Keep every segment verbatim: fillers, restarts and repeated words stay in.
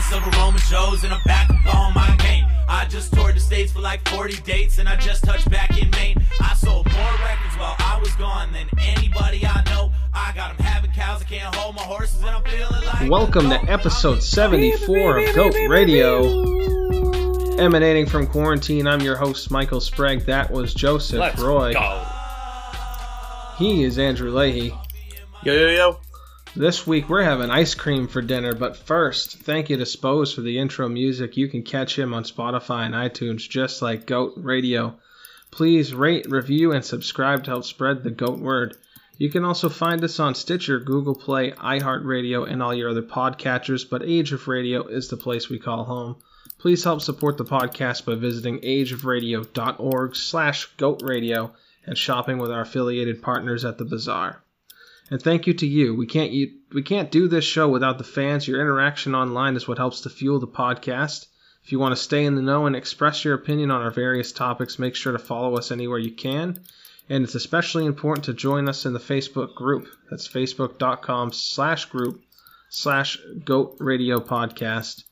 pound, several Roman shows, and I'm back up on my game. I just toured the States for like forty dates, and I just touched back in Maine. I sold more records while I was gone than anybody I know. I got them having cows, I can't hold my horses, and I'm feeling like... Welcome to episode seventy-four of Goat Radio, emanating from quarantine. I'm your host, Michael Sprague. That was Joseph Let's Roy. Go. He is Andrew Leahy. Yo, yo, yo. This week we're having ice cream for dinner, but first, thank you to Spose for the intro music. You can catch him on Spotify and iTunes, just like Goat Radio. Please rate, review, and subscribe to help spread the goat word. You can also find us on Stitcher, Google Play, iHeartRadio, and all your other podcatchers, but Age of Radio is the place we call home. Please help support the podcast by visiting ageofradio.org slash goatradio and shopping with our affiliated partners at the bazaar. And thank you to you. We can't you, we can't do this show without the fans. Your interaction online is what helps to fuel the podcast. If you want to stay in the know and express your opinion on our various topics, make sure to follow us anywhere you can. And it's especially important to join us in the Facebook group. That's facebook.com slash group slash goat radio podcast.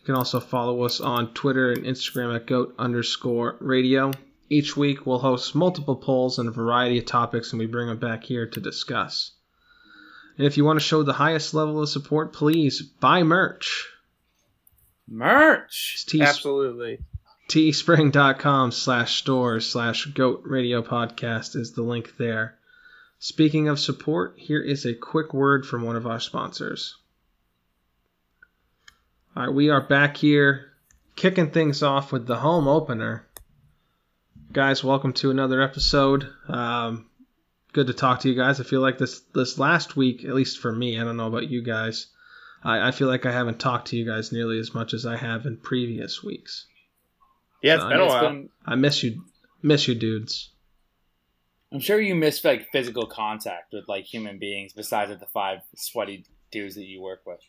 You can also follow us on Twitter and Instagram at goat underscore radio. Each week, we'll host multiple polls on a variety of topics, and we bring them back here to discuss. And if you want to show the highest level of support, please buy merch. Merch! T- Absolutely. Teespring.com slash store slash goat radio podcast is the link there. Speaking of support, here is a quick word from one of our sponsors. All right, we are back here, kicking things off with the home opener. Guys, welcome to another episode. Um, good to talk to you guys. I feel like this this last week, at least for me, I don't know about you guys, I, I feel like I haven't talked to you guys nearly as much as I have in previous weeks. Yeah, it's so been I mean, a while. Been... I miss you, miss you dudes. I'm sure you miss like physical contact with like human beings besides the five sweaty dudes that you work with.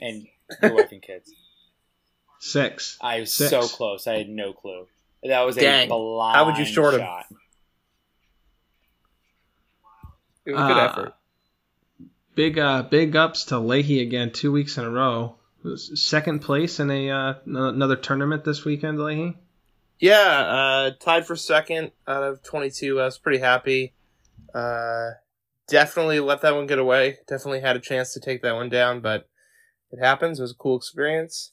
And your wife and kids. Six. I was Six. so close. I had no clue. That was Dang. a blind How would you short him? shot. It was a good uh, effort. Big uh, big ups to Leahy again, two weeks in a row. It was second place in a uh, n- another tournament this weekend, Leahy? Yeah, uh, tied for second out of twenty-two. I was pretty happy. Uh, definitely let that one get away. Definitely had a chance to take that one down, but it happens. It was a cool experience.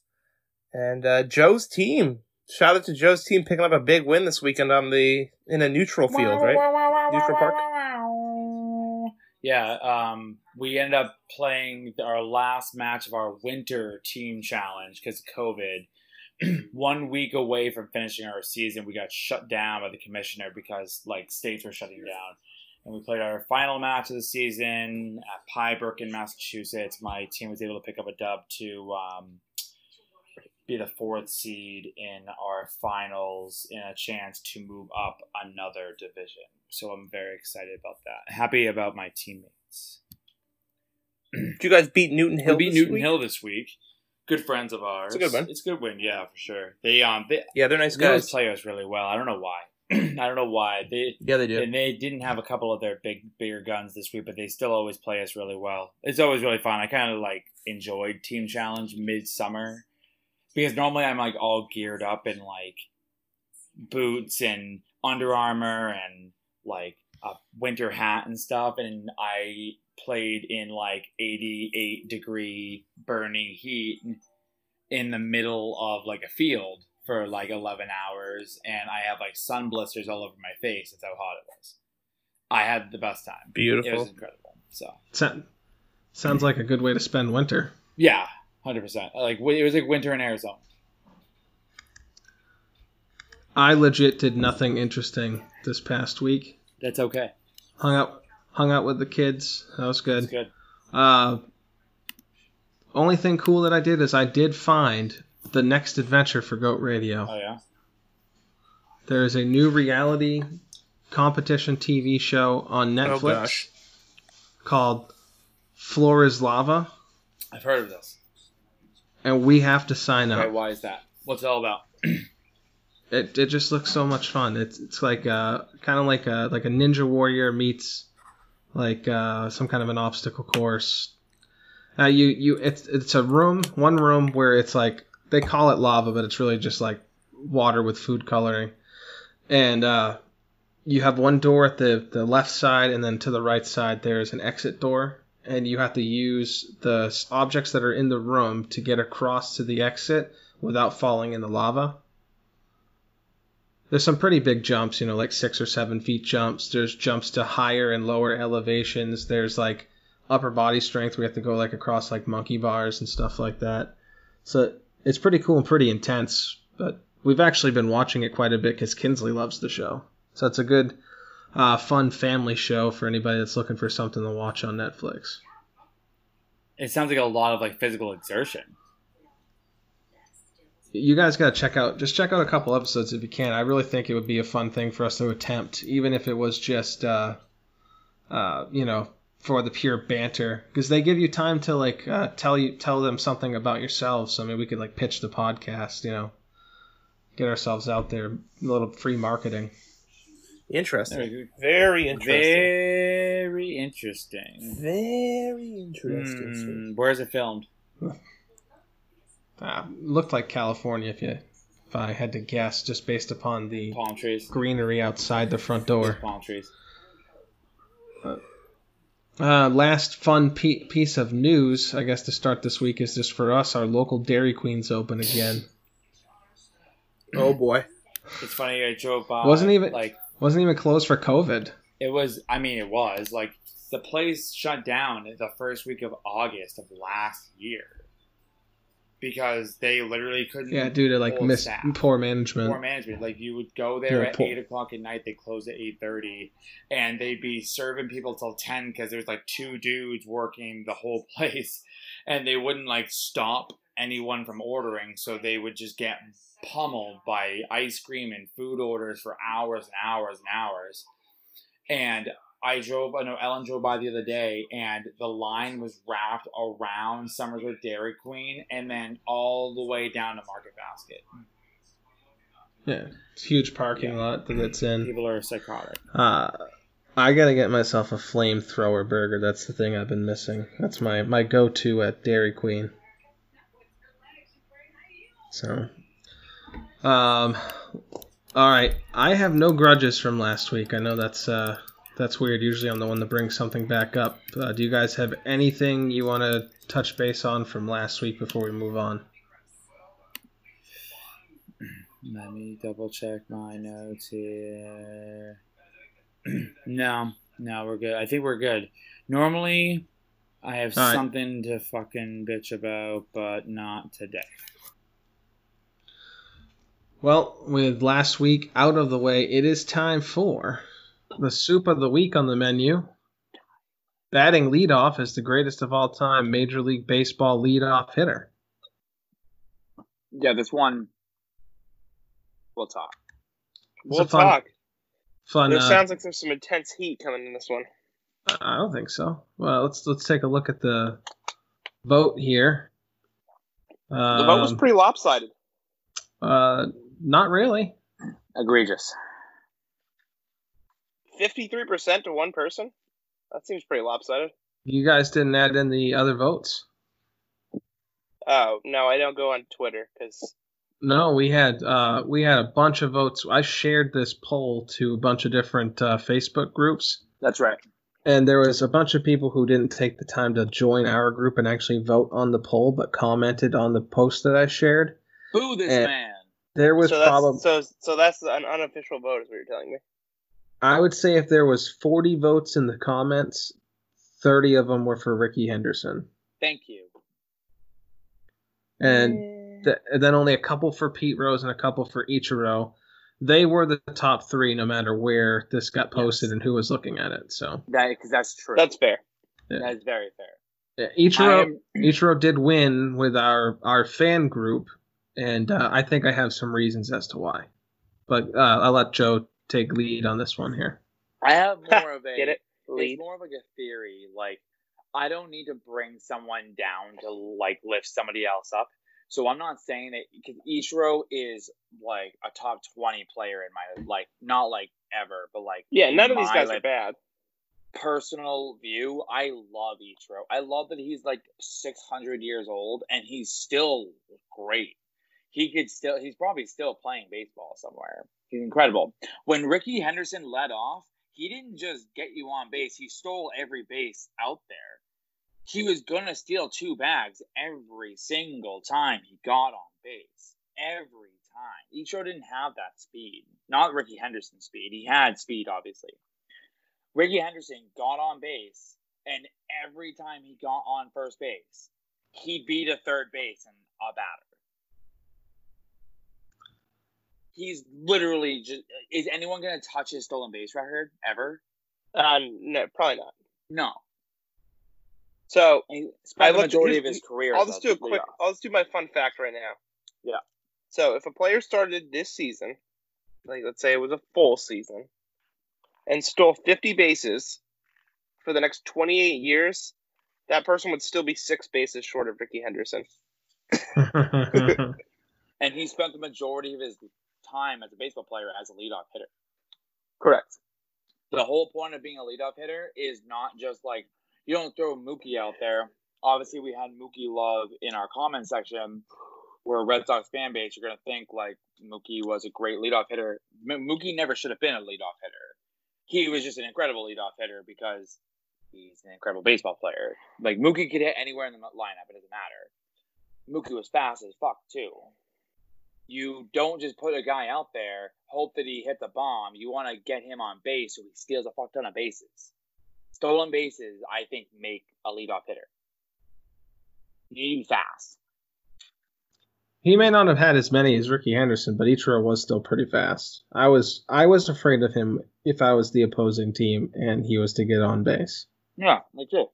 And uh, Joe's team. Shout out to Joe's team picking up a big win this weekend on the in a neutral field, right? Neutral park. Yeah, um, we ended up playing our last match of our winter team challenge because of COVID. One week away from finishing our season, we got shut down by the commissioner because like states were shutting down, and we played our final match of the season at Pybrook in Massachusetts. My team was able to pick up a dub to. Um, be the fourth seed in our finals in a chance to move up another division. So I'm very excited about that. Happy about my teammates. Did you guys beat Newton Hill? We beat this Newton week? Hill this week. Good friends of ours. It's a good win. It's a good win, yeah, for sure. They um they, Yeah, they're nice guys. They always play us really well. I don't know why. I don't know why. They Yeah, they do. And they didn't have a couple of their big bigger guns this week, but they still always play us really well. It's always really fun. I kind of like enjoyed team challenge midsummer. Because normally I'm like all geared up in like boots and Under Armour and like a winter hat and stuff. And I played in like eighty-eight degree burning heat in the middle of like a field for like eleven hours. And I have like sun blisters all over my face. That's how hot it was. I had the best time. Beautiful. It was incredible. So Sound, Sounds like a good way to spend winter. Yeah. one hundred percent. Like, it was like winter in Arizona. I legit did nothing interesting this past week. That's okay. Hung out hung out with the kids. That was good. That's good. Uh, only thing cool that I did is I did find the next adventure for Goat Radio. Oh, yeah? There is a new reality competition T V show on Netflix oh, gosh. called Flora's Lava. I've heard of this. And we have to sign up. Okay, why is that? What's it all about? it it just looks so much fun. It's it's like a kind of like a like a Ninja Warrior meets like uh, some kind of an obstacle course. Uh, you you it's it's a room, one room where it's like they call it lava, but it's really just like water with food coloring. And uh, you have one door at the the left side, and then to the right side there's an exit door, and you have to use the objects that are in the room to get across to the exit without falling in the lava. There's some pretty big jumps, you know, like six or seven feet jumps. There's jumps to higher and lower elevations. There's like upper body strength. We have to go like across like monkey bars and stuff like that. So it's pretty cool and pretty intense. But we've actually been watching it quite a bit because Kinsley loves the show. So it's a good, uh, fun family show for anybody that's looking for something to watch on Netflix. It sounds like a lot of like physical exertion. You guys got to check out, just check out a couple episodes if you can. I really think it would be a fun thing for us to attempt, even if it was just, uh, uh, you know, for the pure banter, because they give you time to like, uh, tell you, tell them something about yourselves. So I mean, we could like pitch the podcast, you know, get ourselves out there, a little free marketing. Interesting. Very interesting. Very interesting. Very interesting. Mm, where's it filmed? Uh, looked like California, if you, if I had to guess, just based upon the palm trees, greenery outside the front door. Just palm trees. Uh, uh, last fun pe- piece of news, I guess, to start this week is just for us. Our local Dairy Queen's open again. Oh boy! It's funny. I drove by. Wasn't even like wasn't even closed for COVID. It was. I mean, it was like the place shut down the first week of August of last year. Because they literally couldn't. Yeah, due to like mis- poor management. Poor management. Like you would go there yeah, at poor. eight o'clock at night. They close at eight thirty, and they'd be serving people till ten because there's like two dudes working the whole place, and they wouldn't like stop anyone from ordering. So they would just get pummeled by ice cream and food orders for hours and hours and hours. And I drove. I know Ellen drove by the other day, and the line was wrapped around Somersworth Dairy Queen, and then all the way down to Market Basket. Yeah, it's a huge parking yeah. lot that it's in. People are psychotic. Uh, I gotta get myself a flamethrower burger. That's the thing I've been missing. That's my my go-to at Dairy Queen. So, um, all right. I have no grudges from last week. I know that's uh. That's weird. Usually I'm the one that brings something back up. Uh, do you guys have anything you want to touch base on from last week before we move on? Let me double check my notes here. No, no, we're good. I think we're good. Normally, I have All something right. to fucking bitch about, but not today. Well, with last week out of the way, it is time for... the soup of the week on the menu. Batting leadoff is the greatest of all time Major League Baseball leadoff hitter. Yeah, this one. We'll talk. We'll fun, talk. Fun. It uh, sounds like there's some intense heat coming in this one. I don't think so. Well, let's let's take a look at the vote here. Um, the vote was pretty lopsided. Uh, not really. Egregious. fifty-three percent to one person? That seems pretty lopsided. You guys didn't add in the other votes? Oh, no, I don't go on Twitter. Cause... No, we had uh, we had a bunch of votes. I shared this poll to a bunch of different uh, Facebook groups. That's right. And there was a bunch of people who didn't take the time to join our group and actually vote on the poll, but commented on the post that I shared. Boo this and man! There was so probably... So, so that's an unofficial vote is what you're telling me? I would say if there was forty votes in the comments, thirty of them were for Ricky Henderson. Thank you. And, th- and then only a couple for Pete Rose and a couple for Ichiro. They were the top three no matter where this got posted yes. and who was looking at it. So that, 'cause that's true. That's fair. Yeah. That is very fair. Yeah, Ichiro, am... Ichiro did win with our, our fan group, and uh, I think I have some reasons as to why. But uh, I'll let Joe... take lead on this one here. I have more of a Get it? Lead. It's more of like a theory. Like I don't need to bring someone down to like lift somebody else up. So I'm not saying that because Ichiro is like a top twenty player in my like not like ever, but like yeah, none of these guys life. Are bad. personal view, I love Ichiro. I love that he's like six hundred years old and he's still great. He could still, he's probably still playing baseball somewhere. He's incredible. When Ricky Henderson led off, he didn't just get you on base. He stole every base out there. He was going to steal two bags every single time he got on base. Every time. Ichiro didn't have that speed. Not Ricky Henderson's speed. He had speed, obviously. Ricky Henderson got on base, and every time he got on first base, he beat a third base and a batter. He's literally just... Is anyone going to touch his stolen base record ever? Um, no, probably not. No. So he spent the majority of his career. I'll just do a quick. I'll just do my fun fact right now. Yeah. So if a player started this season, like let's say it was a full season, and stole fifty bases for the next twenty-eight years, that person would still be six bases short of Ricky Henderson. And he spent the majority of his time as a baseball player as a leadoff hitter. Correct. The whole point of being a leadoff hitter is not just like, you don't throw Mookie out there. Obviously, we had Mookie Love in our comment section. We're a Red Sox fan base. You're going to think, like, Mookie was a great leadoff hitter. M- Mookie never should have been a leadoff hitter. He was just an incredible leadoff hitter because he's an incredible baseball player. Like, Mookie could hit anywhere in the lineup. It doesn't matter. Mookie was fast as fuck, too. You don't just put a guy out there, hope that he hits a bomb. You want to get him on base so he steals a fuck ton of bases. Stolen bases, I think, make a leadoff hitter. You need fast. He may not have had as many as Ricky Henderson, but Ichiro was still pretty fast. I was I was afraid of him if I was the opposing team and he was to get on base. Yeah, me too.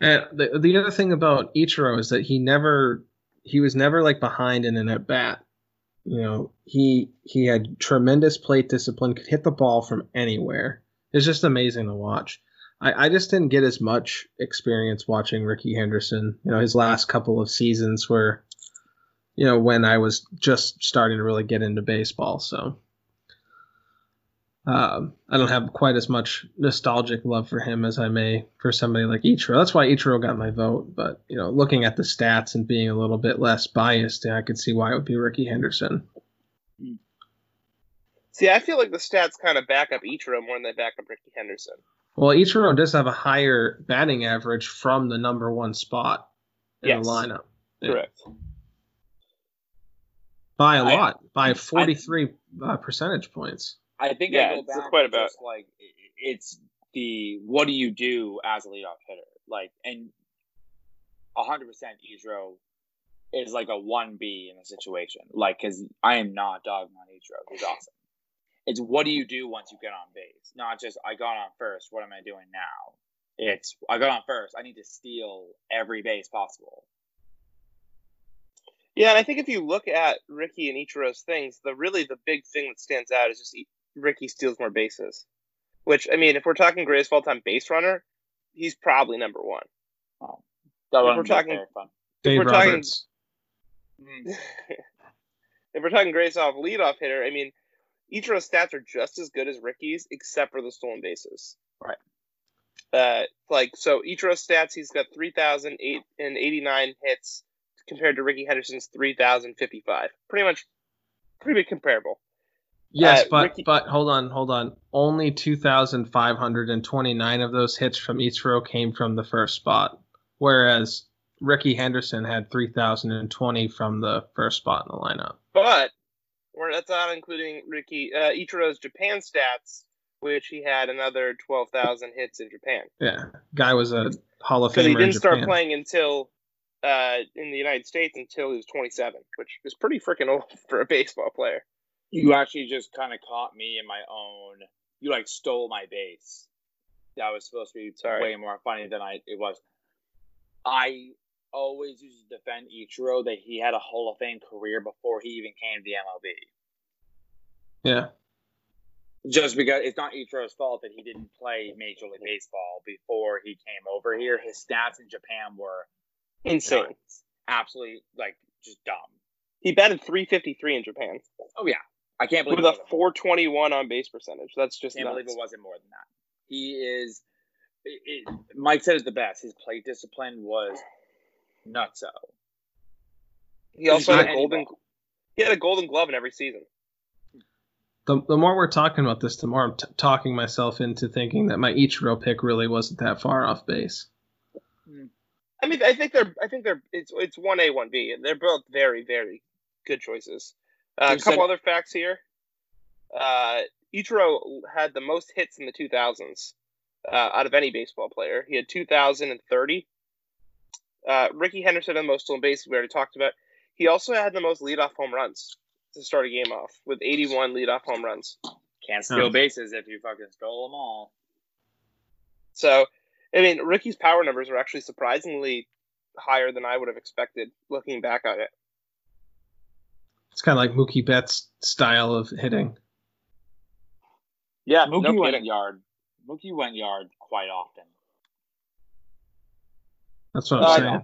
And the the other thing about Ichiro is that he never he was never like behind in an at bat. You know, he he had tremendous plate discipline, could hit the ball from anywhere. It's just amazing to watch. I, I just didn't get as much experience watching Ricky Henderson. You know, his last couple of seasons were, you know, when I was just starting to really get into baseball. So um, I don't have quite as much nostalgic love for him as I may for somebody like Ichiro. That's why Ichiro got my vote. But, you know, looking at the stats and being a little bit less biased, I could see why it would be Ricky Henderson. See, I feel like the stats kind of back up Ichiro more than they back up Ricky Henderson. Well, Ichiro does have a higher batting average from the number one spot in yes. the lineup. Correct. Yeah. By a I, lot, by forty-three I, uh, percentage points. I think yeah, I go back it's quite about just like it's the what do you do as a leadoff hitter? Like, and one hundred percent Ichiro is like a one B in the situation. Like, because I am not dogging on Ichiro. He's awesome. It's what do you do once you get on base? Not just, I got on first, what am I doing now? It's, I got on first, I need to steal every base possible. Yeah, and I think if you look at Ricky and Ichiro's things, the really the big thing that stands out is just Ricky steals more bases. Which, I mean, if we're talking greatest of all time base runner, he's probably number one. Oh, that if we're talking, Dave if we're Roberts. Talking, if we're talking greatest off leadoff hitter, I mean, Ichiro's stats are just as good as Ricky's, except for the stolen bases. Right. Uh, like, so Ichiro's stats, he's got three thousand eighty-nine hits compared to Ricky Henderson's three thousand fifty-five. Pretty much, pretty comparable. Yes, uh, but, Ricky... but hold on, hold on. Only two thousand five hundred twenty-nine of those hits from Ichiro came from the first spot, whereas Ricky Henderson had three thousand twenty from the first spot in the lineup. But... Or that's not including Ricky uh, Ichiro's Japan stats, which he had another twelve thousand hits in Japan. Yeah, guy was a Hall of Famer. Because he didn't in Japan. Start playing until uh, in the United States until he was twenty-seven, which is pretty freaking old for a baseball player. You actually just kind of caught me in my own. You like stole my base. That was supposed to be Sorry. way more funny than I it was. I. always used to defend Ichiro that he had a Hall of Fame career before he even came to the M L B. Yeah. Just because it's not Ichiro's fault that he didn't play Major League Baseball before he came over here. His stats in Japan were insane. insane. Absolutely, like, just dumb. He batted three fifty-three in Japan. Oh, yeah. I can't believe it. With a four twenty-one on base percentage. That's just nuts. I can't believe it wasn't more than that. He is, it, it, Mike said it the best. His plate discipline was nutso. He also had a golden, he had a golden glove in every season. The, the more we're talking about this, the more I'm t- talking myself into thinking that my Ichiro pick really wasn't that far off base. I mean, I think they're, I think they're, it's it's one A, one B, and they're both very, very good choices. Uh, a couple said, other facts here. Uh, Ichiro had the most hits in the two thousands uh, out of any baseball player. He had two thousand thirty. Uh, Ricky Henderson had the most stolen bases, we already talked about. He also had the most leadoff home runs to start a game off with eighty-one leadoff home runs. Can't steal bases if you fucking stole them all. So, I mean, Ricky's power numbers are actually surprisingly higher than I would have expected looking back on it. It's kind of like Mookie Betts' style of hitting. Yeah, Mookie no went yard. Mookie went yard quite often. That's what I'm uh, saying.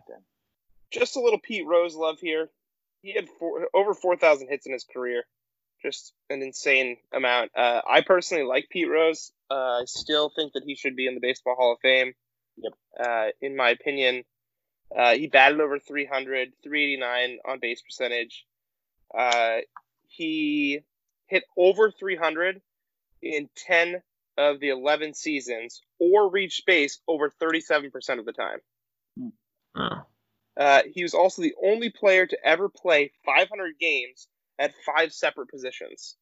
Just a little Pete Rose love here. He had four, over four thousand hits in his career. Just an insane amount. Uh, I personally like Pete Rose. Uh, I still think that he should be in the Baseball Hall of Fame. Yep. Uh, in my opinion, uh, he batted over three hundred, three eighty-nine on base percentage. Uh, he hit over three hundred in ten of the eleven seasons, or reached base over thirty-seven percent of the time. Oh. Uh, he was also the only player to ever play five hundred games at five separate positions.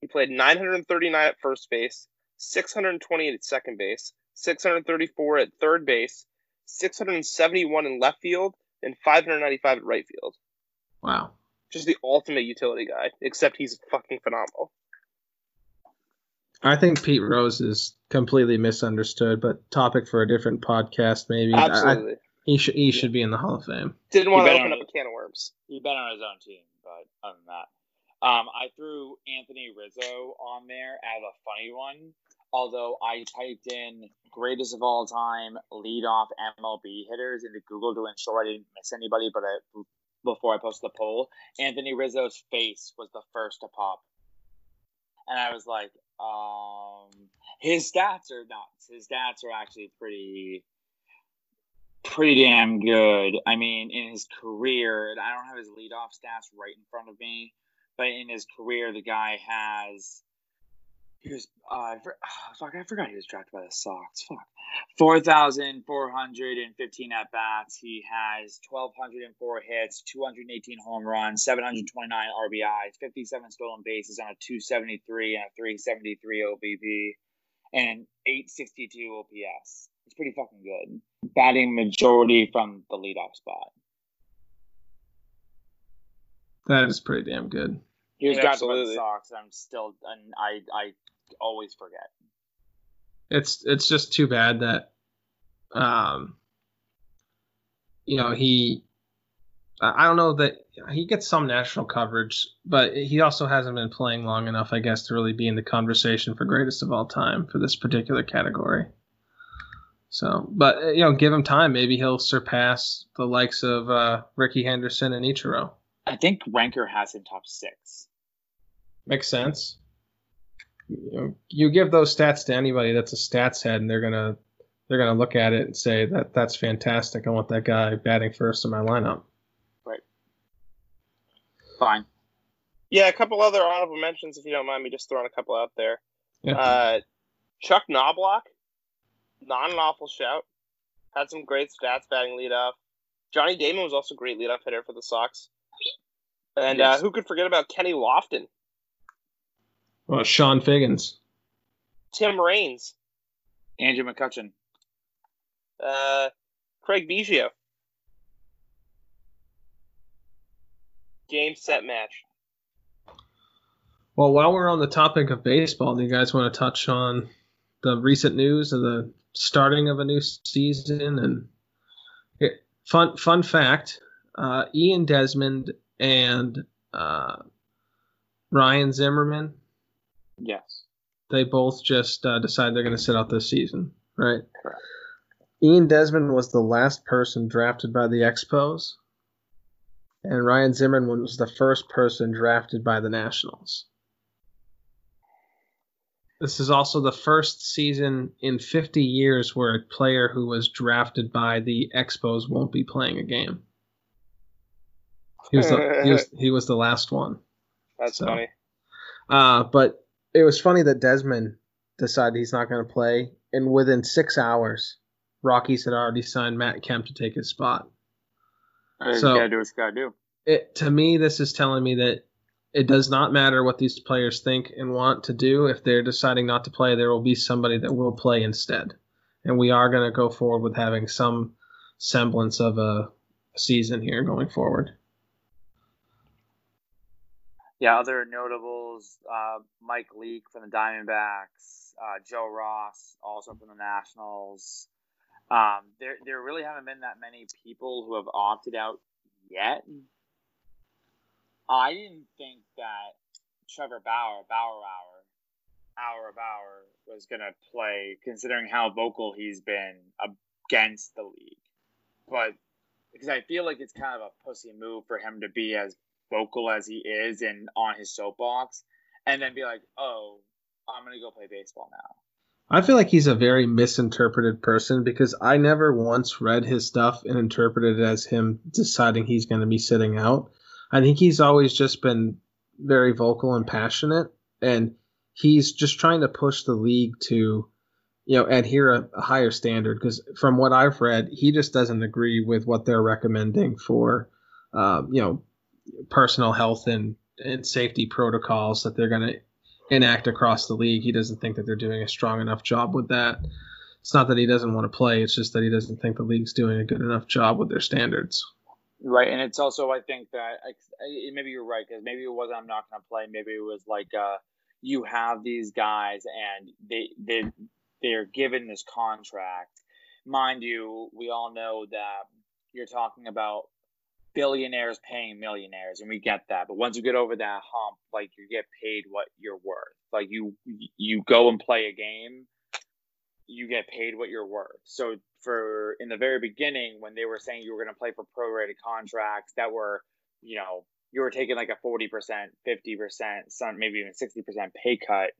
He played nine hundred thirty-nine at first base, six hundred twenty at second base, six hundred thirty-four at third base, six hundred seventy-one in left field, and five hundred ninety-five at right field. Wow. Just the ultimate utility guy, except he's fucking phenomenal. I think Pete Rose is completely misunderstood, but topic for a different podcast, maybe. Absolutely. I, I, He should he should be in the Hall of Fame. Didn't want to open up a can of worms. He bet on his own team, but other than that, um, I threw Anthony Rizzo on there as a funny one. Although I typed in greatest of all time leadoff M L B hitters into Google to ensure I didn't miss anybody, but I, before I posted the poll, Anthony Rizzo's face was the first to pop, and I was like, um, his stats are nuts. His stats are actually pretty. Pretty damn good. I mean, in his career, and I don't have his leadoff stats right in front of me, but in his career, the guy has. He was. Uh, for, oh, fuck, I forgot he was drafted by the Sox. Fuck. four thousand four hundred fifteen at bats. He has one thousand two hundred four hits, two hundred eighteen home runs, seven hundred twenty-nine R B Is, fifty-seven stolen bases on a two seventy-three and a three seventy-three O B V, and an eight sixty-two O P S. It's pretty fucking good. Batting majority from the leadoff spot. That is pretty damn good. He was drafted by the Sox. I'm still, and I, I always forget. It's it's just too bad that, um, you know, he. I don't know that he gets some national coverage, but he also hasn't been playing long enough, I guess, to really be in the conversation for greatest of all time for this particular category. So, but, you know, give him time. Maybe he'll surpass the likes of uh, Ricky Henderson and Ichiro. I think Ranker has him top six. Makes sense. You know, you give those stats to anybody that's a stats head, and they're gonna they're gonna look at it and say that that's fantastic. I want that guy batting first in my lineup. Right. Fine. Yeah, a couple other honorable mentions, if you don't mind me just throwing a couple out there. Yeah. Uh, Chuck Knobloch. Not an awful shout. Had some great stats batting leadoff. Johnny Damon was also a great leadoff hitter for the Sox. And uh, who could forget about Kenny Lofton? Well, Sean Figgins. Tim Raines. Andrew McCutchen. Uh, Craig Biggio. Game, set, match. Well, while we're on the topic of baseball, do you guys want to touch on the recent news of the starting of a new season? And it, fun fun fact, uh, Ian Desmond and uh, Ryan Zimmerman, yes, they both just uh, decide they're going to sit out this season, right? Correct. Ian Desmond was the last person drafted by the Expos, and Ryan Zimmerman was the first person drafted by the Nationals. This is also the first season in fifty years where a player who was drafted by the Expos won't be playing a game. He was the, he was, he was the last one. That's so funny. Uh, but it was funny that Desmond decided he's not going to play, and within six hours, Rockies had already signed Matt Kemp to take his spot. So you gotta do what you gotta do. It, to me, this is telling me that it does not matter what these players think and want to do. If they're deciding not to play, there will be somebody that will play instead. And we are going to go forward with having some semblance of a season here going forward. Yeah, other notables, uh, Mike Leake from the Diamondbacks, uh, Joe Ross, also from the Nationals. Um, there, there really haven't been that many people who have opted out yet. I didn't think that Trevor Bauer, Bauer, Bauer, Bauer, Bauer was going to play, considering how vocal he's been against the league. But because I feel like it's kind of a pussy move for him to be as vocal as he is and on his soapbox, and then be like, oh, I'm going to go play baseball now. I feel like he's a very misinterpreted person, because I never once read his stuff and interpreted it as him deciding he's going to be sitting out. I think he's always just been very vocal and passionate, and he's just trying to push the league to, you know, adhere a, a higher standard, because from what I've read, he just doesn't agree with what they're recommending for, um, you know, personal health and, and safety protocols that they're going to enact across the league. He doesn't think that they're doing a strong enough job with that. It's not that he doesn't want to play. It's just that he doesn't think the league's doing a good enough job with their standards. Right, and it's also, I think that maybe you're right, because maybe it wasn't I'm not going to play. Maybe it was like uh, you have these guys and they they they're given this contract. Mind you, we all know that you're talking about billionaires paying millionaires, and we get that. But once you get over that hump, like, you get paid what you're worth. Like, you you go and play a game, you get paid what you're worth. So for in the very beginning, when they were saying you were going to play for prorated contracts that were, you know, you were taking like a forty percent, fifty percent, some maybe even sixty percent pay cut,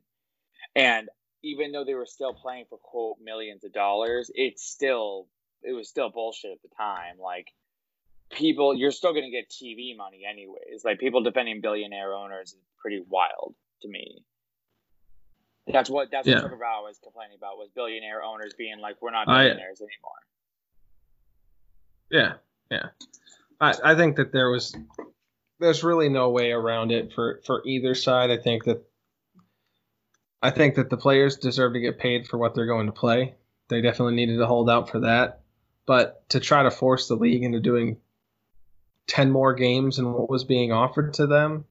and even though they were still playing for quote millions of dollars, it's still it was still bullshit at the time. Like, people, you're still going to get T V money anyways. Like, people defending billionaire owners is pretty wild to me. That's what that's yeah. what Trevor Bauer was complaining about, was billionaire owners being like, we're not billionaires I, anymore. Yeah, yeah. I, I think that there was there's really no way around it for, for either side. I think that I think that the players deserve to get paid for what they're going to play. They definitely needed to hold out for that. But to try to force the league into doing ten more games and what was being offered to them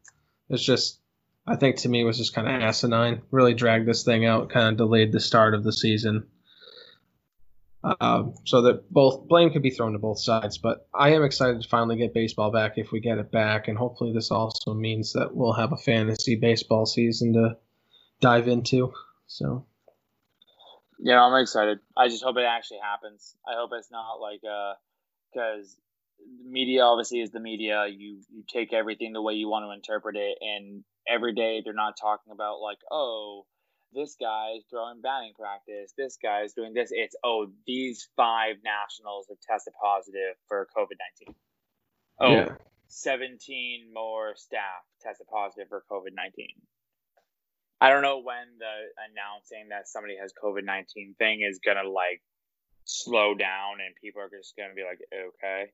is just, I think to me, was just kind of asinine. Really dragged this thing out, kind of delayed the start of the season. Uh, so that both blame could be thrown to both sides. But I am excited to finally get baseball back if we get it back. And hopefully this also means that we'll have a fantasy baseball season to dive into. So. Yeah, I'm excited. I just hope it actually happens. I hope it's not like a – because media obviously is the media. You, you take everything the way you want to interpret it, and every day they're not talking about like, oh, this guy's throwing batting practice. This guy's doing this. It's, oh, these five Nationals have tested positive for COVID nineteen. Oh, yeah. seventeen more staff tested positive for COVID nineteen. I don't know when the announcing that somebody has COVID nineteen thing is going to, like, slow down and people are just going to be like, okay.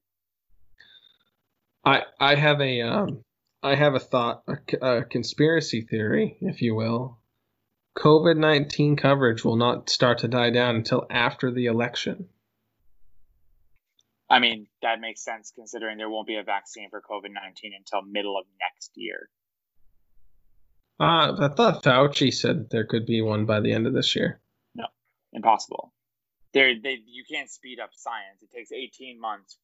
I I have a um, I have a thought, a, a conspiracy theory, if you will. COVID nineteen coverage will not start to die down until after the election. I mean, that makes sense, considering there won't be a vaccine for COVID nineteen until middle of next year. Uh, I thought Fauci said there could be one by the end of this year. No, impossible. They're, they you can't speed up science. It takes eighteen months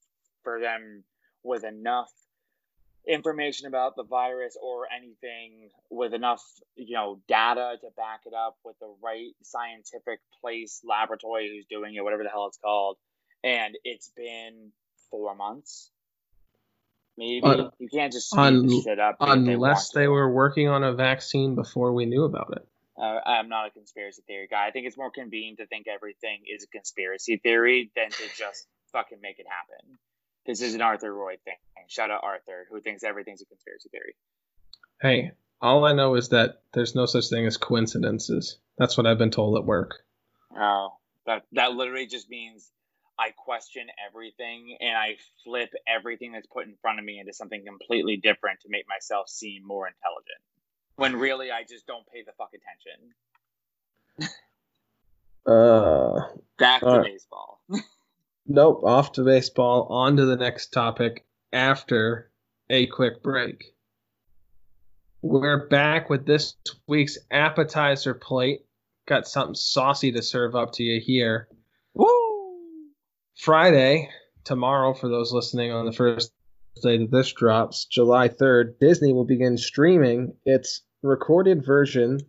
for them with enough information about the virus or anything, with enough, you know, data to back it up, with the right scientific place, laboratory who's doing it, whatever the hell it's called. And it's been four months. Maybe on, you can't just speed on, this shit up unless they, they were working on a vaccine before we knew about it. Uh, I'm not a conspiracy theory guy. I think it's more convenient to think everything is a conspiracy theory than to just fucking make it happen. This is an Arthur Roy thing. Shout out Arthur, who thinks everything's a conspiracy theory. Hey, all I know is that there's no such thing as coincidences. That's what I've been told at work. Oh, that that literally just means I question everything and I flip everything that's put in front of me into something completely different to make myself seem more intelligent. When really, I just don't pay the fuck attention. uh, Back to uh, baseball. Nope, off to baseball. On to the next topic after a quick break. We're back with this week's appetizer plate. Got something saucy to serve up to you here. Woo! Friday, tomorrow, for those listening on the first day that this drops, July third, Disney will begin streaming its recorded version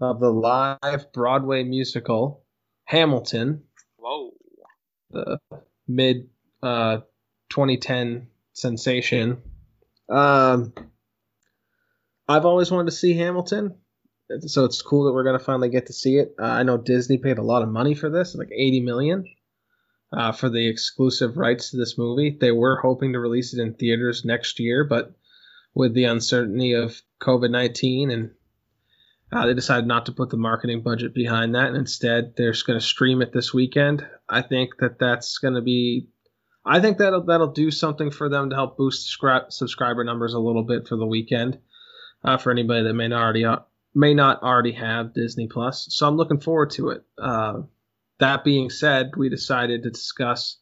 of the live Broadway musical Hamilton. Whoa. The mid uh, twenty ten sensation. Um, I've always wanted to see Hamilton, so it's cool that we're going to finally get to see it. Uh, I know Disney paid a lot of money for this, like eighty million dollars uh, for the exclusive rights to this movie. They were hoping to release it in theaters next year, but with the uncertainty of covid nineteen and Uh, they decided not to put the marketing budget behind that, and instead they're just going to stream it this weekend. I think that that's going to be – I think that'll that'll do something for them to help boost scri- subscriber numbers a little bit for the weekend uh, for anybody that may not already uh, may not already have Disney Plus. So I'm looking forward to it. Uh, that being said, we decided to discuss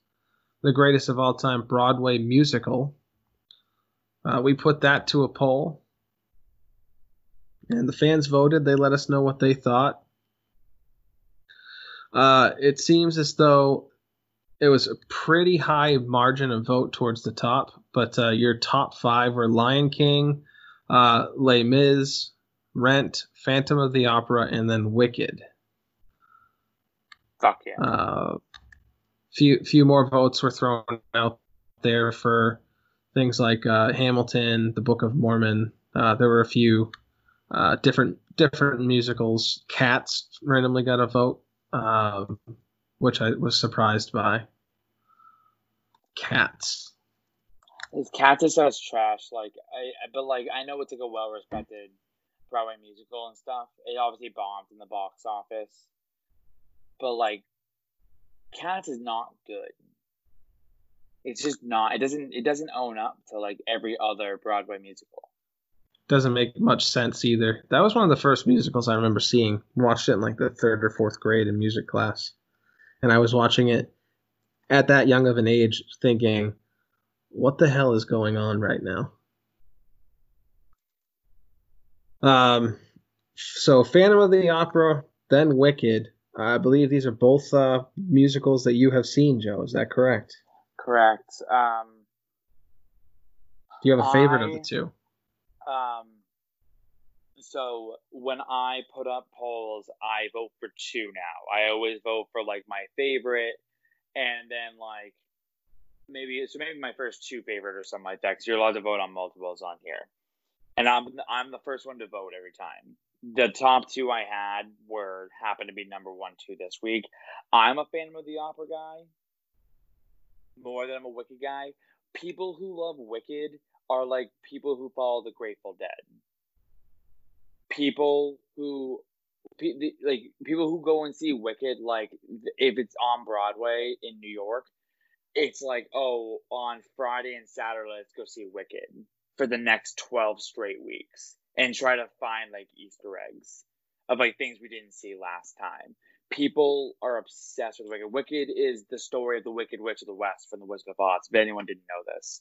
the greatest of all time Broadway musical. Uh, we put that to a poll. And the fans voted. They let us know what they thought. Uh, it seems as though it was a pretty high margin of vote towards the top. But uh, your top five were Lion King, uh, Les Mis, Rent, Phantom of the Opera, and then Wicked. Fuck yeah. Uh, few, few more votes were thrown out there for things like uh, Hamilton, The Book of Mormon. Uh, there were a few... Uh, different different musicals. Cats randomly got a vote, uh, which I was surprised by. Cats. Cats is such trash. Like, I, but like I know it's like a well-respected Broadway musical and stuff. It obviously bombed in the box office, but like, Cats is not good. It's just not. It doesn't. It doesn't own up to like every other Broadway musical. Doesn't make much sense either. That was one of the first musicals I remember seeing. Watched it in like the third or fourth grade in music class. And I was watching it at that young of an age thinking, what the hell is going on right now? Um, so Phantom of the Opera, then Wicked. I believe these are both uh, musicals that you have seen, Joe. Is that correct? Correct. Um, Do you have a favorite I... of the two? Um, so when I put up polls, I vote for two now. I always vote for like my favorite and then like maybe, so maybe my first two favorite or something like that. Cause you're allowed to vote on multiples on here. And I'm, I'm the first one to vote every time. The top two I had were happened to be number one, two this week. I'm a Phantom of the Opera guy more than I'm a Wicked guy. People who love Wicked are like people who follow the Grateful Dead. People who, like, people who go and see Wicked, like, if it's on Broadway in New York, it's like, oh, on Friday and Saturday, let's go see Wicked for the next twelve straight weeks and try to find, like, Easter eggs of, like, things we didn't see last time. People are obsessed with Wicked. Wicked is the story of the Wicked Witch of the West from the Wizard of Oz, if anyone didn't know this.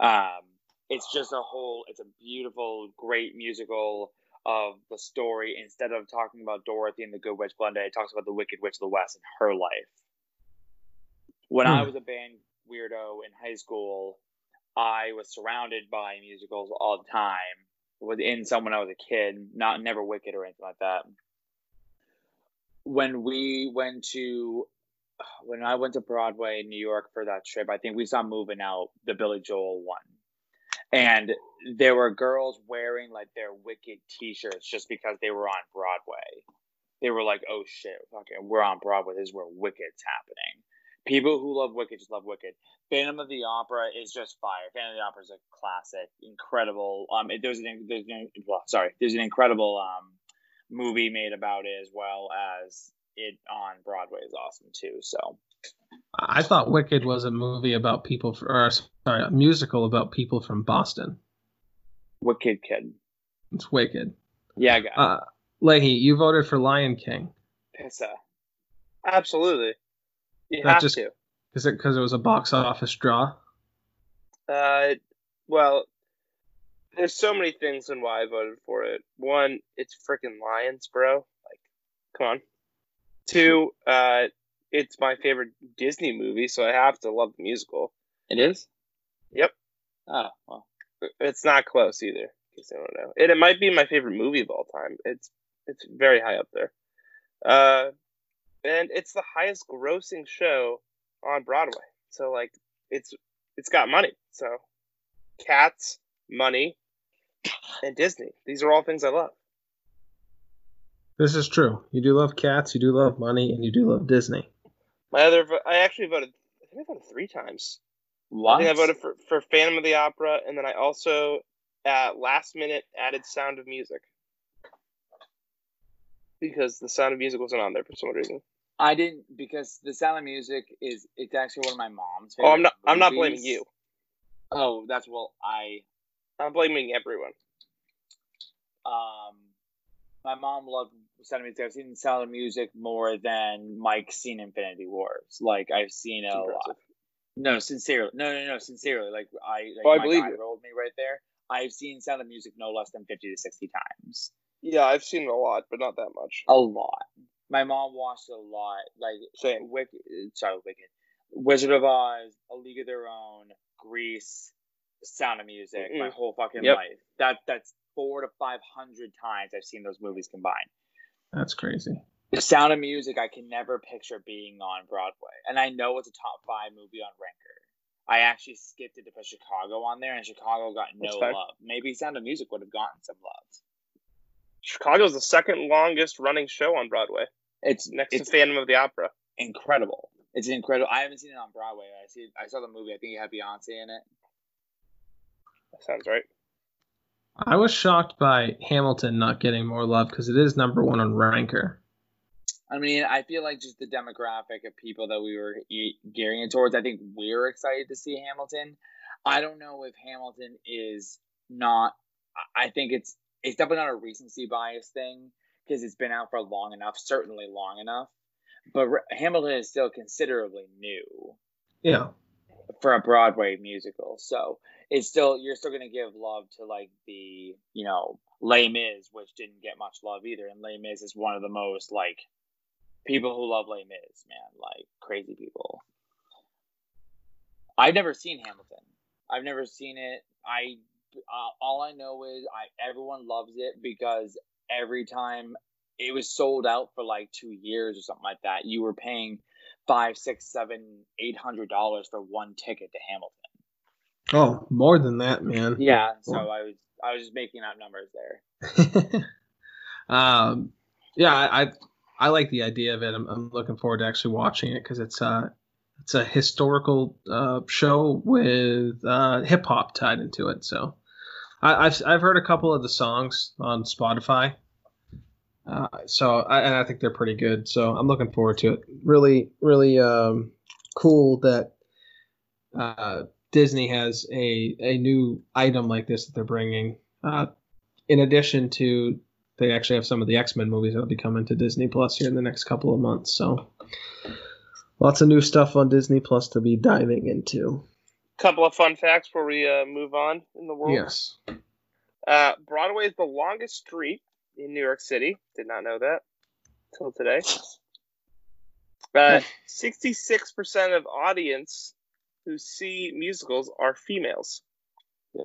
Um, It's just a whole, it's a beautiful, great musical of the story. Instead of talking about Dorothy and the Good Witch Glinda, it talks about the Wicked Witch of the West and her life. When hmm. I was a band weirdo in high school, I was surrounded by musicals all the time. Within some when I was a kid, not never Wicked or anything like that. When we went to... When I went to Broadway in New York for that trip, I think we saw Moving Out, the Billy Joel one. And there were girls wearing like their Wicked t-shirts just because they were on Broadway. They were like, oh shit, fucking, we're on Broadway. This is where Wicked's happening. People who love Wicked just love Wicked. Phantom of the Opera is just fire. Phantom of the Opera is a classic, incredible. Um, it, there's an there's an well, sorry, there's an incredible um movie made about it, as well as it on Broadway is awesome too. So, I thought Wicked was a movie about people, for, or sorry, a musical about people from Boston. Wicked kid. It's Wicked. Yeah, I got it. Uh, Leahy, you voted for Lion King. Pissa. Absolutely. You that have just, to. Is it because it was a box office draw? Uh, well, there's so many things in why I voted for it. One, it's freaking lions, bro. Like, come on. Two, uh, it's my favorite Disney movie, so I have to love the musical. It is? Yep. Oh, well. It's not close either, in case I don't know. And it might be my favorite movie of all time. It's it's very high up there. Uh, and it's the highest grossing show on Broadway. So, like, it's it's got money. So, Cats, money, and Disney. These are all things I love. This is true. You do love Cats, you do love money, and you do love Disney. My other, vo- I actually voted, I think I voted three times. Lots. I think I voted for, for Phantom of the Opera, and then I also, uh, last minute, added Sound of Music. Because the Sound of Music wasn't on there for some reason. I didn't, because the Sound of Music is, it's actually one of my mom's favorite Oh, I'm not, movies. I'm not blaming you. Oh, that's, well, I... I'm blaming everyone. Um, my mom loved Sound of Music. I've seen Sound of Music more than Mike's seen Infinity Wars. Like, I've seen it a lot. No, sincerely. No, no, no, sincerely. Like, I, like, oh, I believe you rolled me right there. I've seen Sound of Music no less than fifty to sixty times. Yeah, I've seen it a lot, but not that much. A lot. My mom watched it a lot. Like, Same. Wicked, sorry, Wicked. Wizard of Oz, A League of Their Own, Grease, Sound of Music, mm-hmm. my whole fucking yep. life. That That's four to five hundred times I've seen those movies combined. That's crazy. The Sound of Music, I can never picture being on Broadway. And I know it's a top five movie on Ranker. I actually skipped it to put Chicago on there, and Chicago got no love. Maybe Sound of Music would have gotten some love. Chicago's the second longest running show on Broadway. It's next it's to Phantom of the Opera. Incredible. It's incredible. I haven't seen it on Broadway. I see. I saw the movie. I think it had Beyonce in it. That sounds right. I was shocked by Hamilton not getting more love because it is number one on Ranker. I mean, I feel like just the demographic of people that we were gearing it towards, I think we're excited to see Hamilton. I don't know if Hamilton is not – I think it's it's definitely not a recency bias thing because it's been out for long enough, certainly long enough. But Re- Hamilton is still considerably new. Yeah. For a Broadway musical. So it's still – you're still going to give love to like the, you know, Les Mis, which didn't get much love either. And Les Mis is one of the most like – people who love Les Mis, man, like crazy people. I've never seen Hamilton. I've never seen it. I uh, all I know is I everyone loves it because every time it was sold out for like two years or something like that, you were paying five, six, seven, eight hundred dollars for one ticket to Hamilton. Oh, more than that, man. Yeah. So oh. I was I was just making up numbers there. um. Yeah. I. I I like the idea of it. I'm, I'm looking forward to actually watching it because it's a it's a historical uh, show with uh, hip hop tied into it. So I, I've I've heard a couple of the songs on Spotify. Uh, so I, and I think they're pretty good. So I'm looking forward to it. Really, really um, cool that uh, Disney has a a new item like this that they're bringing. Uh, in addition to. They actually have some of the X-Men movies that'll be coming to Disney Plus here in the next couple of months. So lots of new stuff on Disney Plus to be diving into. Couple of fun facts before we uh, move on in the world. Yes. Uh, Broadway is the longest street in New York City. Did not know that until today. Uh, sixty-six percent of audience who see musicals are females. Yeah.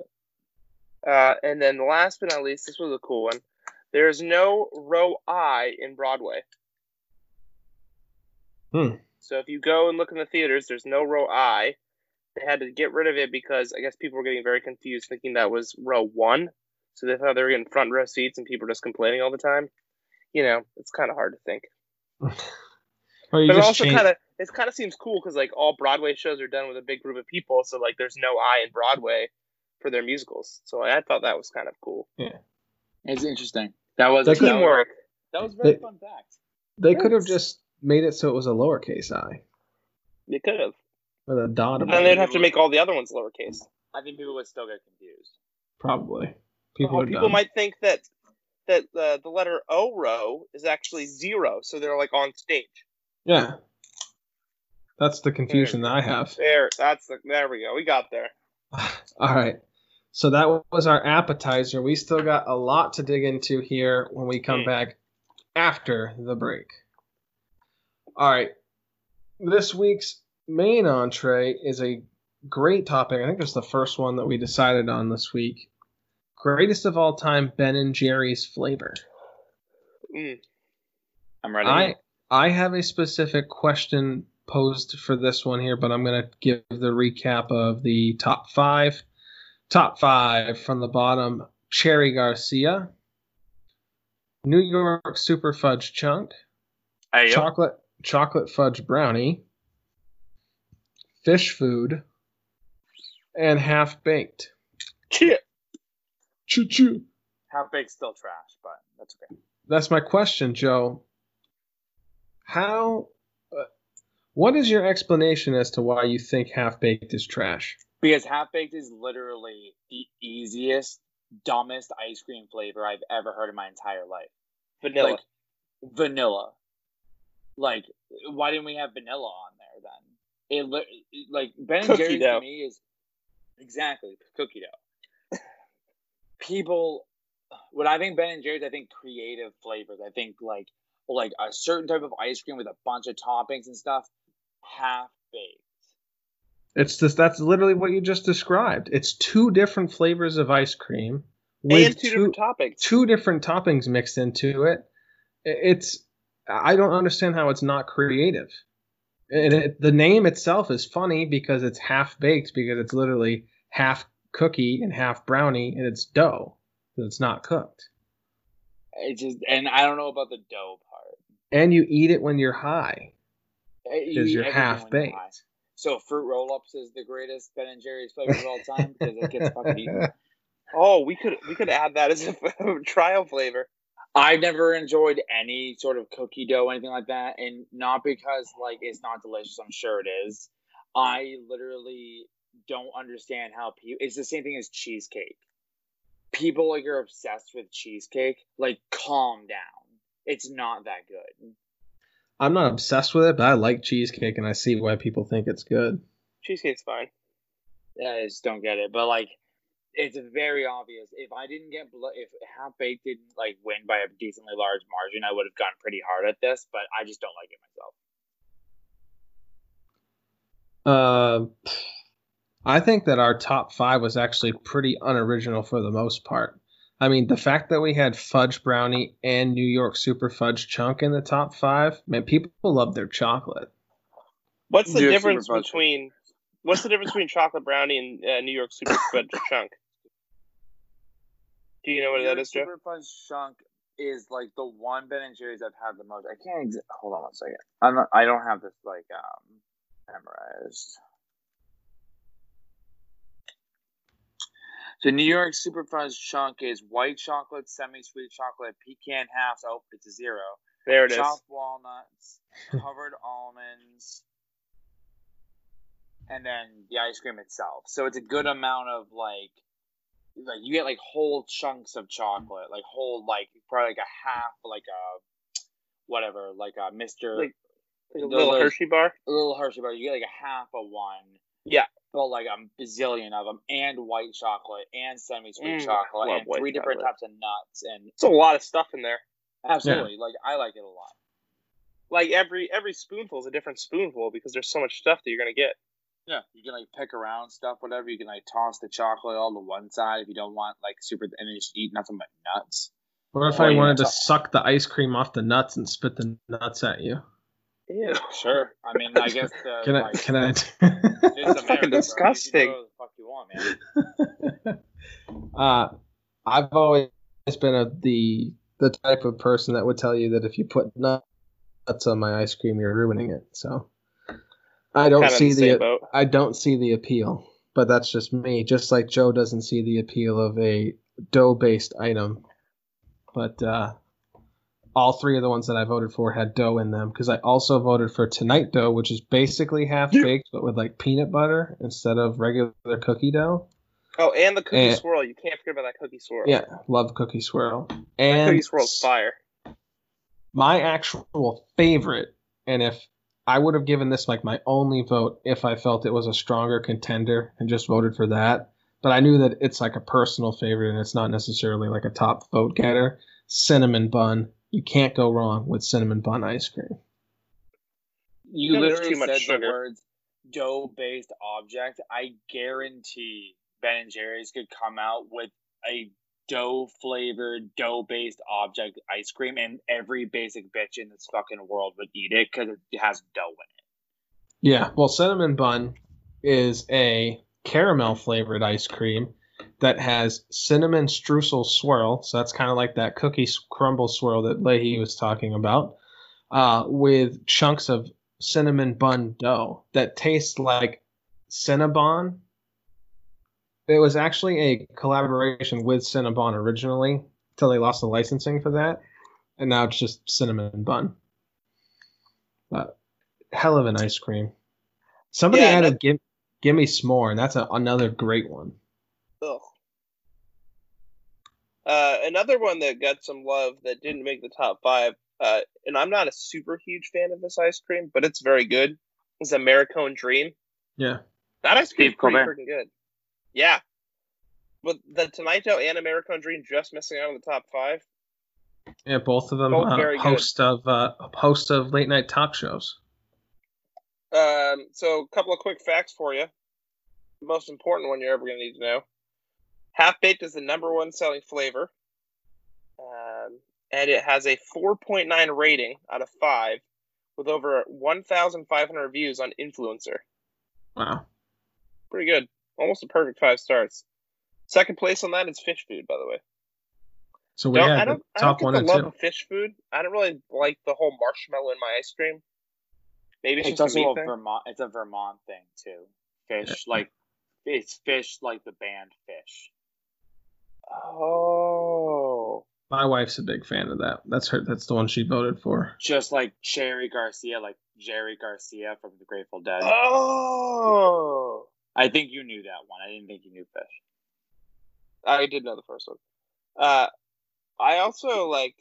Uh, and then last but not least, this was a cool one. There is no row I in Broadway. Hmm. So if you go and look in the theaters, there's no row I. They had to get rid of it because I guess people were getting very confused, thinking that was row one. So they thought they were getting front row seats and people were just complaining all the time. You know, it's kind of hard to think. Well, but it also kind of it kind of seems cool because like all Broadway shows are done with a big group of people, so like there's no I in Broadway for their musicals. So like, I thought that was kind of cool. Yeah, it's interesting. That was that teamwork. That was very they, fun fact. They could have just made it so it was a lowercase I. They could have. With a dot. And then they'd have to make all the other ones lowercase. I think people would still get confused. Probably. People, well, people might think that that uh, the letter O row is actually zero, so they're like on stage. Yeah, that's the confusion there, that I have. There, that's the, there we go. We got there. All right. So that was our appetizer. We still got a lot to dig into here when we come mm. back after the break. All right. This week's main entree is a great topic. I think it's the first one that we decided on this week. Greatest of all time, Ben and Jerry's flavor. Mm. I'm ready. I, I have a specific question posed for this one here, but I'm going to give the recap of the top five. Top five from the bottom, Cherry Garcia, New York Super Fudge Chunk, Ayo. Chocolate Chocolate Fudge Brownie, Fish Food, and Half Baked. Yeah. Choo choo. Half Baked's still trash, but that's okay. That's my question, Joe. How? Uh, what is your explanation as to why you think Half-Baked is trash? Because Half-Baked is literally the easiest, dumbest ice cream flavor I've ever heard in my entire life. Vanilla. Like, vanilla. Like, why didn't we have vanilla on there then? It like Ben and Jerry's dough. To me is exactly cookie dough. People, when I think Ben and Jerry's, I think creative flavors. I think like. Like a certain type of ice cream with a bunch of toppings and stuff, half baked. It's just that's literally what you just described. It's two different flavors of ice cream with and two, two different toppings, two different toppings mixed into it. It's I don't understand how it's not creative. And it, the name itself is funny because it's half baked because it's literally half cookie and half brownie, and it's dough that's not cooked. It just and I don't know about the dough part. And you eat it when you're high. Because you you're half baked. You're so fruit roll-ups is the greatest Ben and Jerry's flavor of all time because it gets fucking eaten. Oh, we could we could add that as a trial flavor. I've never enjoyed any sort of cookie dough, anything like that, and not because like it's not delicious. I'm sure it is. I literally don't understand how people. It's the same thing as cheesecake. People like are obsessed with cheesecake. Like, calm down. It's not that good. I'm not obsessed with it, but I like cheesecake, and I see why people think it's good. Cheesecake's fine. Yeah, I just don't get it. But like, it's very obvious. If I didn't get, blo- if Half Baked didn't like win by a decently large margin, I would have gone pretty hard at this. But I just don't like it myself. Uh. I think that our top five was actually pretty unoriginal for the most part. I mean, the fact that we had Fudge Brownie and New York Super Fudge Chunk in the top five, man, people love their chocolate. What's the New difference between What's the difference between chocolate brownie and uh, New York Super Fudge Chunk? Do you know what New that York is, Joe? Super Fudge Chunk is like the one Ben and Jerry's I've had the most. I can't. Ex- Hold on one second. I'm not. I don't have this like um, memorized. The New York Super Fudge Chunk is white chocolate, semi-sweet chocolate, pecan halves. Oh, it's a zero. There it is. Chopped walnuts, covered almonds, and then the ice cream itself. So it's a good amount of like, like you get like whole chunks of chocolate, like whole like probably like a half, like a whatever, like a Mister Like, like a little, little Hershey bar. A little Hershey bar. You get like a half of one. Yeah. But like a bazillion of them, and white chocolate, and semi-sweet mm, chocolate, and three chocolate. different types of nuts, and it's a lot of stuff in there. Absolutely, yeah. Like I like it a lot. Like every every spoonful is a different spoonful because there's so much stuff that you're gonna get. Yeah, you can like pick around stuff, whatever. You can like toss the chocolate all to one side if you don't want like super, and then just eat nothing but nuts. What if or I wanted to off. suck the ice cream off the nuts and spit the nuts at you? Ew. Sure. I mean, I guess. Uh, can I? Like, can I? That's fucking disgusting. You know the fuck you want, man. uh, I've always been a, the the type of person that would tell you that if you put nuts on my ice cream, you're ruining it. So I don't kind see the, the I don't see the appeal. But that's just me. Just like Joe doesn't see the appeal of a dough-based item, but. Uh, All three of the ones that I voted for had dough in them, because I also voted for Tonight Dough, which is basically half-baked, but with, like, peanut butter instead of regular cookie dough. Oh, and the cookie and, swirl. You can't forget about that cookie swirl. Yeah, love cookie swirl. And that cookie swirl's fire. My actual favorite, and if I would have given this, like, my only vote if I felt it was a stronger contender and just voted for that, but I knew that it's, like, a personal favorite and it's not necessarily, like, a top vote-getter, Cinnamon Bun. You can't go wrong with cinnamon bun ice cream. You, you literally said sugar. The words dough-based object. I guarantee Ben and Jerry's could come out with a dough-flavored, dough-based object ice cream, and every basic bitch in this fucking world would eat it because it has dough in it. Yeah, well, cinnamon bun is a caramel-flavored ice cream that has cinnamon streusel swirl, so that's kind of like that cookie crumble swirl that Leahy was talking about, uh, with chunks of cinnamon bun dough that tastes like Cinnabon. It was actually a collaboration with Cinnabon originally, until they lost the licensing for that, and now it's just cinnamon bun. But hell of an ice cream. Somebody yeah, added Gimme Give S'more, and that's a, another great one. Ugh. Uh, another one that got some love that didn't make the top five, uh, and I'm not a super huge fan of this ice cream, but it's very good, is Americone Dream. Yeah. That ice cream is pretty freaking good. Yeah. But the Tonight Dough and Americone Dream just missing out on the top five. Yeah, both of them both uh, host good. of uh, host of late night talk shows. Um. So a couple of quick facts for you. The most important one you're ever going to need to know. Half-Baked is the number one selling flavor, um, and it has a four point nine rating out of five with over fifteen hundred reviews on Influencer. Wow. Pretty good. Almost a perfect five stars. Second place on that is Fish Food, by the way. So we don't, have I don't, the top I don't get one the and love two. Of Fish Food. I don't really like the whole marshmallow in my ice cream. Maybe it's, it's just a thing. Vermont, it's a Vermont thing, too. Fish, like, it's Fish, like the band Fish. Oh. My wife's a big fan of that. That's her. That's the one she voted for. Just like Jerry Garcia, like Jerry Garcia from the Grateful Dead. Oh. I think you knew that one. I didn't think you knew Fish. I did know the first one. Uh, I also like.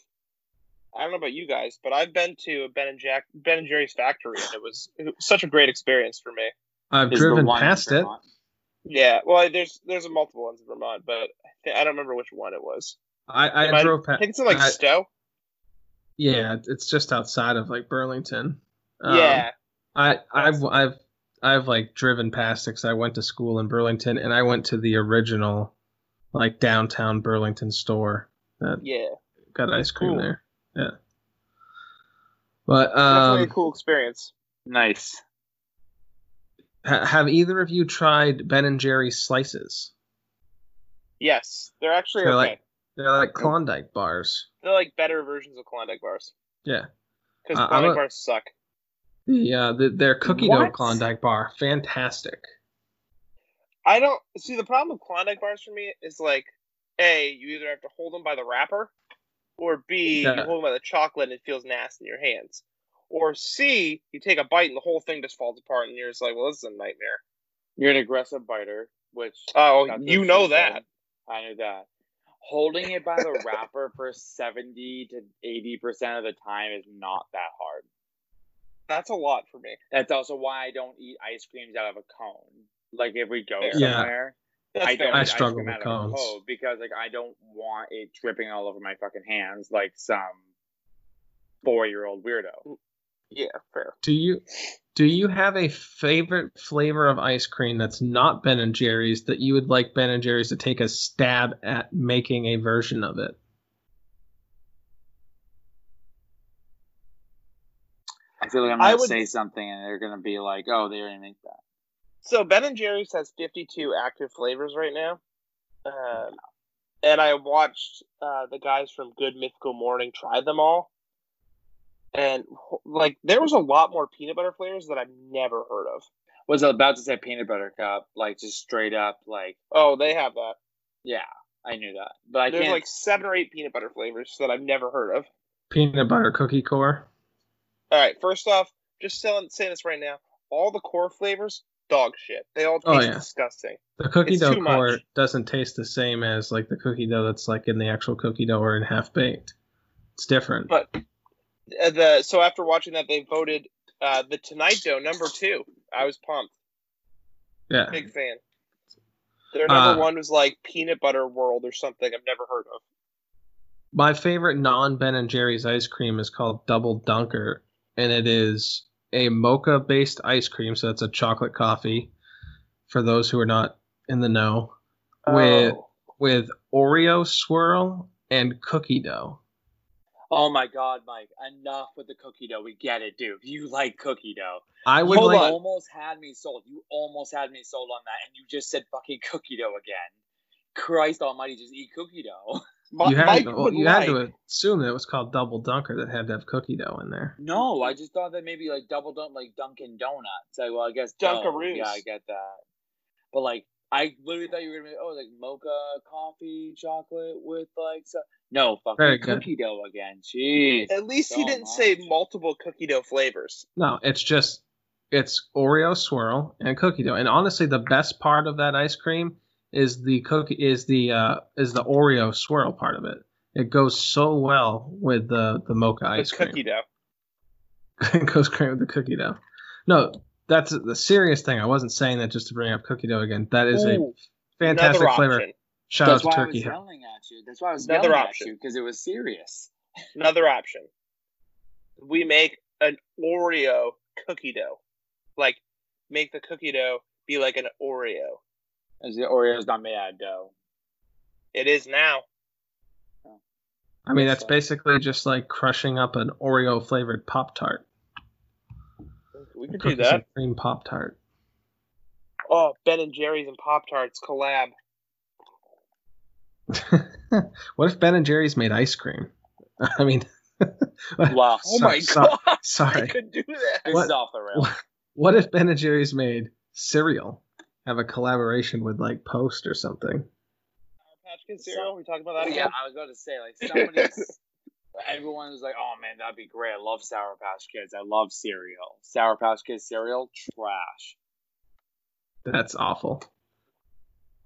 I don't know about you guys, but I've been to a Ben and Jack Ben and Jerry's factory, and it was, it was such a great experience for me. I've driven past it. Yeah, well, there's there's multiple ones in Vermont, but I don't remember which one it was. I, I, I drove past. I think it's in, like, I, Stowe? Yeah, it's just outside of, like, Burlington. Um, yeah. I, I've, I've, I've, like, driven past it because I went to school in Burlington, and I went to the original, like, downtown Burlington store that yeah. got ice cream cool. there. Yeah. But, um, that's a really cool experience. Nice. Have either of you tried Ben and Jerry's slices? Yes, they're actually they're okay. Like, they're like Klondike bars. They're like better versions of Klondike bars. Yeah, because uh, Klondike a, bars suck. Yeah, the, their cookie what? dough Klondike bar, fantastic. I don't see the problem with Klondike bars for me is like, A, you either have to hold them by the wrapper, or B, yeah. you hold them by the chocolate and it feels nasty in your hands. Or C, you take a bite and the whole thing just falls apart, and you're just like, well, this is a nightmare. You're an aggressive biter, which... Oh, you know that. I knew that. Holding it by the wrapper for seventy to eighty percent of the time is not that hard. That's a lot for me. That's also why I don't eat ice creams out of a cone. Like, if we go yeah. somewhere, That's I don't I eat struggle ice cream with out cones. Of a cone because, like, I don't want it dripping all over my fucking hands like some four-year-old weirdo. Yeah, fair. Do you do you have a favorite flavor of ice cream that's not Ben and Jerry's that you would like Ben and Jerry's to take a stab at making a version of it? feel like I'm going to say something and they're going to be like, oh, they already make that. So Ben and Jerry's has fifty-two active flavors right now. Um, and I watched uh, the guys from Good Mythical Morning try them all. And, like, there was a lot more peanut butter flavors that I've never heard of. Was about to say peanut butter cup, like, just straight up, like... Oh, they have that. Yeah, I knew that. But I There's, can't... like, seven or eight peanut butter flavors that I've never heard of. Peanut butter cookie core. All right, first off, just saying this right now, all the core flavors... dog shit. They all taste oh, yeah. disgusting. The cookie it's dough core much. doesn't taste the same as like the cookie dough that's like in the actual cookie dough or in half baked. It's different. But the so after watching that, they voted uh, the Tonight Dough number two. I was pumped. Yeah, big fan. Their number uh, one was like Peanut Butter World or something I've never heard of. My favorite non Ben and Jerry's ice cream is called Double Dunker, and it is a mocha-based ice cream, so that's a chocolate coffee, for those who are not in the know, oh. with with Oreo swirl and cookie dough. Oh my God, Mike! Enough with the cookie dough. We get it, dude. You like cookie dough. I would. You like... almost had me sold. You almost had me sold on that, and you just said fucking cookie dough again. Christ Almighty, just eat cookie dough. You, had to, well, you like, had to assume that it was called Double Dunker that had to have cookie dough in there. No, I just thought that maybe like Double Dunk, like Dunkin' Donuts. Like, well, I guess Dunkaroos. Yeah, I get that. But like, I literally thought you were gonna be oh like mocha coffee chocolate with like so- no fucking cookie dough again. Jeez. At least so he didn't much. say multiple cookie dough flavors. No, it's just it's Oreo swirl and cookie dough. And honestly, the best part of that ice cream. Is the cookie is the uh, is the Oreo swirl part of it? It goes so well with the, the mocha ice cream. The cookie dough. It goes great with the cookie dough. No, that's the serious thing. I wasn't saying that just to bring up cookie dough again. That is Ooh, a fantastic flavor. Shout that's out to Turkey. That's why I was yelling at you. That's why I was another yelling option. at you because it was serious. Another option. We make an Oreo cookie dough. Like make the cookie dough be like an Oreo. Is the Oreo's not made out of dough? It is now. I mean, that's basically just like crushing up an Oreo flavored Pop Tart. We could do that. Cream Pop Tart. Oh, Ben and Jerry's and Pop Tarts collab. What if Ben and Jerry's made ice cream? I mean, wow! So, oh my so, god! Sorry, I could do that. This what, is off the rails. What, what if Ben and Jerry's made cereal? Have a collaboration with like Post or something. Patch cereal, we talking about that? Again? Yeah, I was about to say like somebody's. Everyone was like, "Oh man, that'd be great! I love Sour Patch Kids. I love cereal. Sour Patch Kids cereal, trash." That's awful.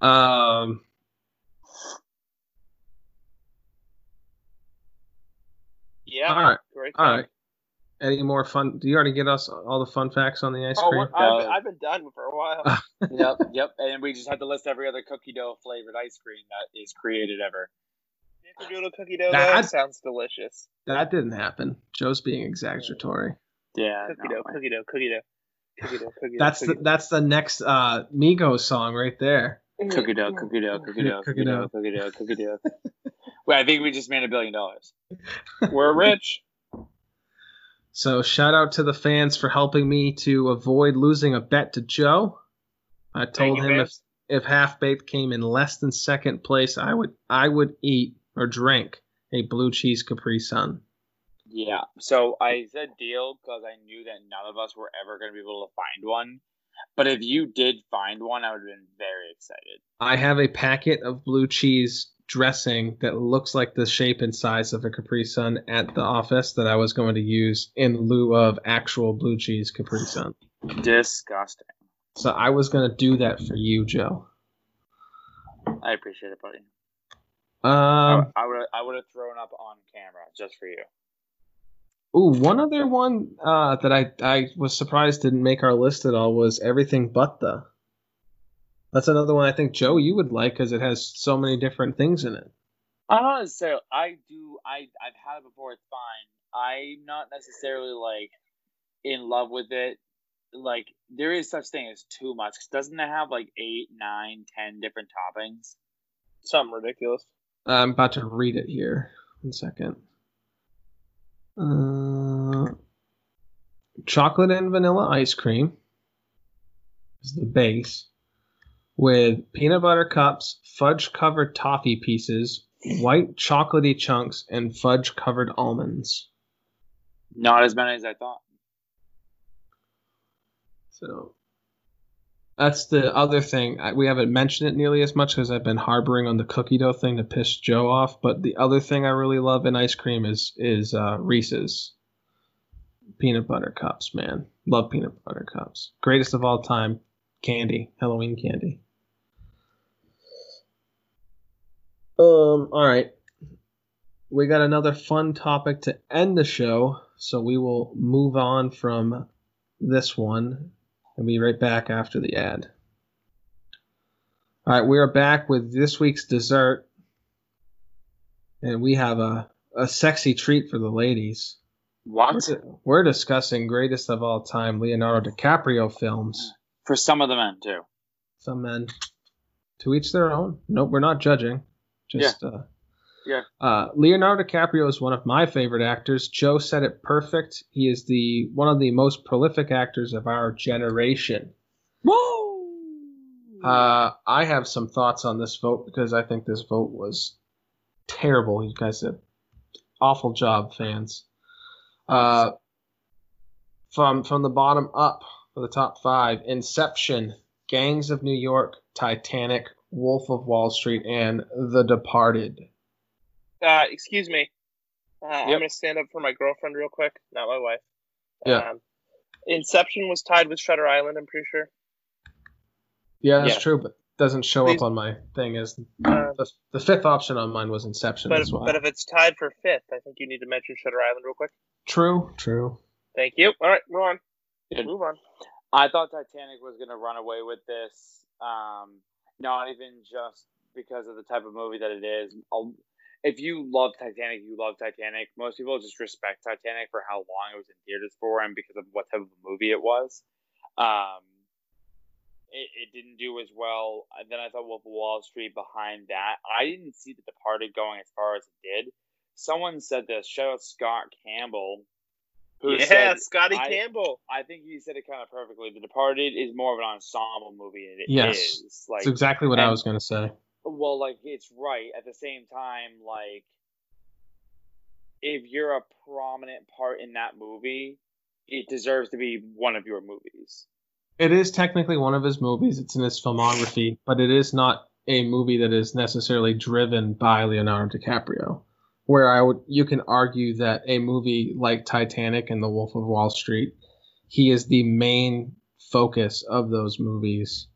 Um. Yeah. All right. Great all right. Any more fun? Do you already get us all the fun facts on the ice oh, cream? I've, I've been done for a while. yep, yep. And we just had to list every other cookie dough flavored ice cream that is created ever. Doodle cookie dough that though, sounds delicious. That didn't happen. Joe's being exaggeratory. Yeah. Cookie no, dough, cookie dough, cookie dough, cookie dough, cookie that's dough. That's the that's the next uh, Migos song right there. Cookie dough, cookie dough, cookie dough, cookie dough, cookie dough, cookie dough. Wait, I think we just made a billion dollars. We're rich. So shout out to the fans for helping me to avoid losing a bet to Joe. I told him if, if Half Baked came in less than second place, I would I would eat or drink a blue cheese Capri Sun. Yeah, so I said deal because I knew that none of us were ever going to be able to find one. But if you did find one, I would have been very excited. I have a packet of blue cheese dressing that looks like the shape and size of a Capri Sun at the office that I was going to use in lieu of actual blue cheese Capri Sun. Disgusting. So I was going to do that for you, Joe. I appreciate it, buddy. Um, I, I would I would have thrown up on camera just for you. Ooh, one other one uh, that I, I was surprised didn't make our list at all was Everything But The. That's another one I think, Joe, you would like because it has so many different things in it. I don't necessarily. I do. I, I've had it before. It's fine. I'm not necessarily, like, in love with it. Like, there is such thing as too much. Doesn't it have, like, eight, nine, ten different toppings? Something ridiculous. I'm about to read it here. One second. Uh, chocolate and vanilla ice cream is the base, with peanut butter cups, fudge-covered toffee pieces, white chocolatey chunks, and fudge-covered almonds. Not as many as I thought. So that's the other thing. I, we haven't mentioned it nearly as much because I've been harboring on the cookie dough thing to piss Joe off. But the other thing I really love in ice cream is is uh, Reese's peanut butter cups. Man, love peanut butter cups. Greatest of all time candy, Halloween candy. Um. All right, we got another fun topic to end the show, so we will move on from this one. And be right back after the ad. All right, we are back with this week's dessert. And we have a, a sexy treat for the ladies. What? We're, we're discussing greatest of all time Leonardo DiCaprio films. For some of the men, too. Some men. To each their own. Nope, we're not judging. Just, yeah. Uh, yeah. Uh, Leonardo DiCaprio is one of my favorite actors. Joe said it perfect. He is the one of the most prolific actors of our generation. Whoa! Uh, I have some thoughts on this vote because I think this vote was terrible. You guys did an awful job, fans. Uh, from from the bottom up for the top five: Inception, Gangs of New York, Titanic, Wolf of Wall Street, and The Departed. Uh, excuse me. Uh, yep. I'm going to stand up for my girlfriend real quick. Not my wife. Yeah. Um, Inception was tied with Shutter Island, I'm pretty sure. Yeah, that's yeah. true, but doesn't show Please. up on my thing. As uh, the, the fifth option on mine was Inception but, as well. But if it's tied for fifth, I think you need to mention Shutter Island real quick. True, true. Thank you. All right, move on. Good. Move on. I thought Titanic was going to run away with this, um, not even just because of the type of movie that it is. I'll, If you love Titanic, you love Titanic. Most people just respect Titanic for how long it was in theaters for and because of what type of movie it was. Um, it, it didn't do as well. And then I thought Wolf of Wall Street behind that. I didn't see The Departed going as far as it did. Someone said this. Shout out Scott Campbell. Who yeah, said, Scotty I, Campbell. I think he said it kind of perfectly. The Departed is more of an ensemble movie. It yes, is. Like, that's exactly what and, I was going to say. Well, like, it's right. At the same time, like, if you're a prominent part in that movie, it deserves to be one of your movies. It is technically one of his movies. It's in his filmography, but it is not a movie that is necessarily driven by Leonardo DiCaprio, where I would you can argue that a movie like Titanic and The Wolf of Wall Street, he is the main focus of those movies.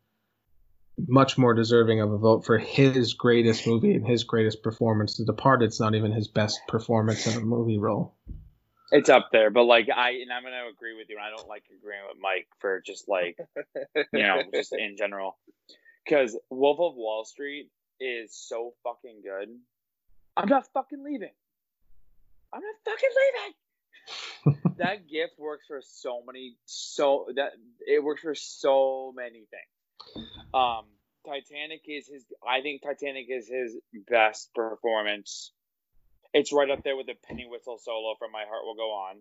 Much more deserving of a vote for his greatest movie and his greatest performance. The Departed's not even his best performance in a movie role. It's up there, but like I and I'm gonna agree with you. And I don't like agreeing with Mike for just like you know just in general because Wolf of Wall Street is so fucking good. I'm not fucking leaving. I'm not fucking leaving. That gift works for so many. So that it works for so many things. Um, Titanic is his. I think Titanic is his best performance. It's right up there with the penny whistle solo from My Heart Will Go On.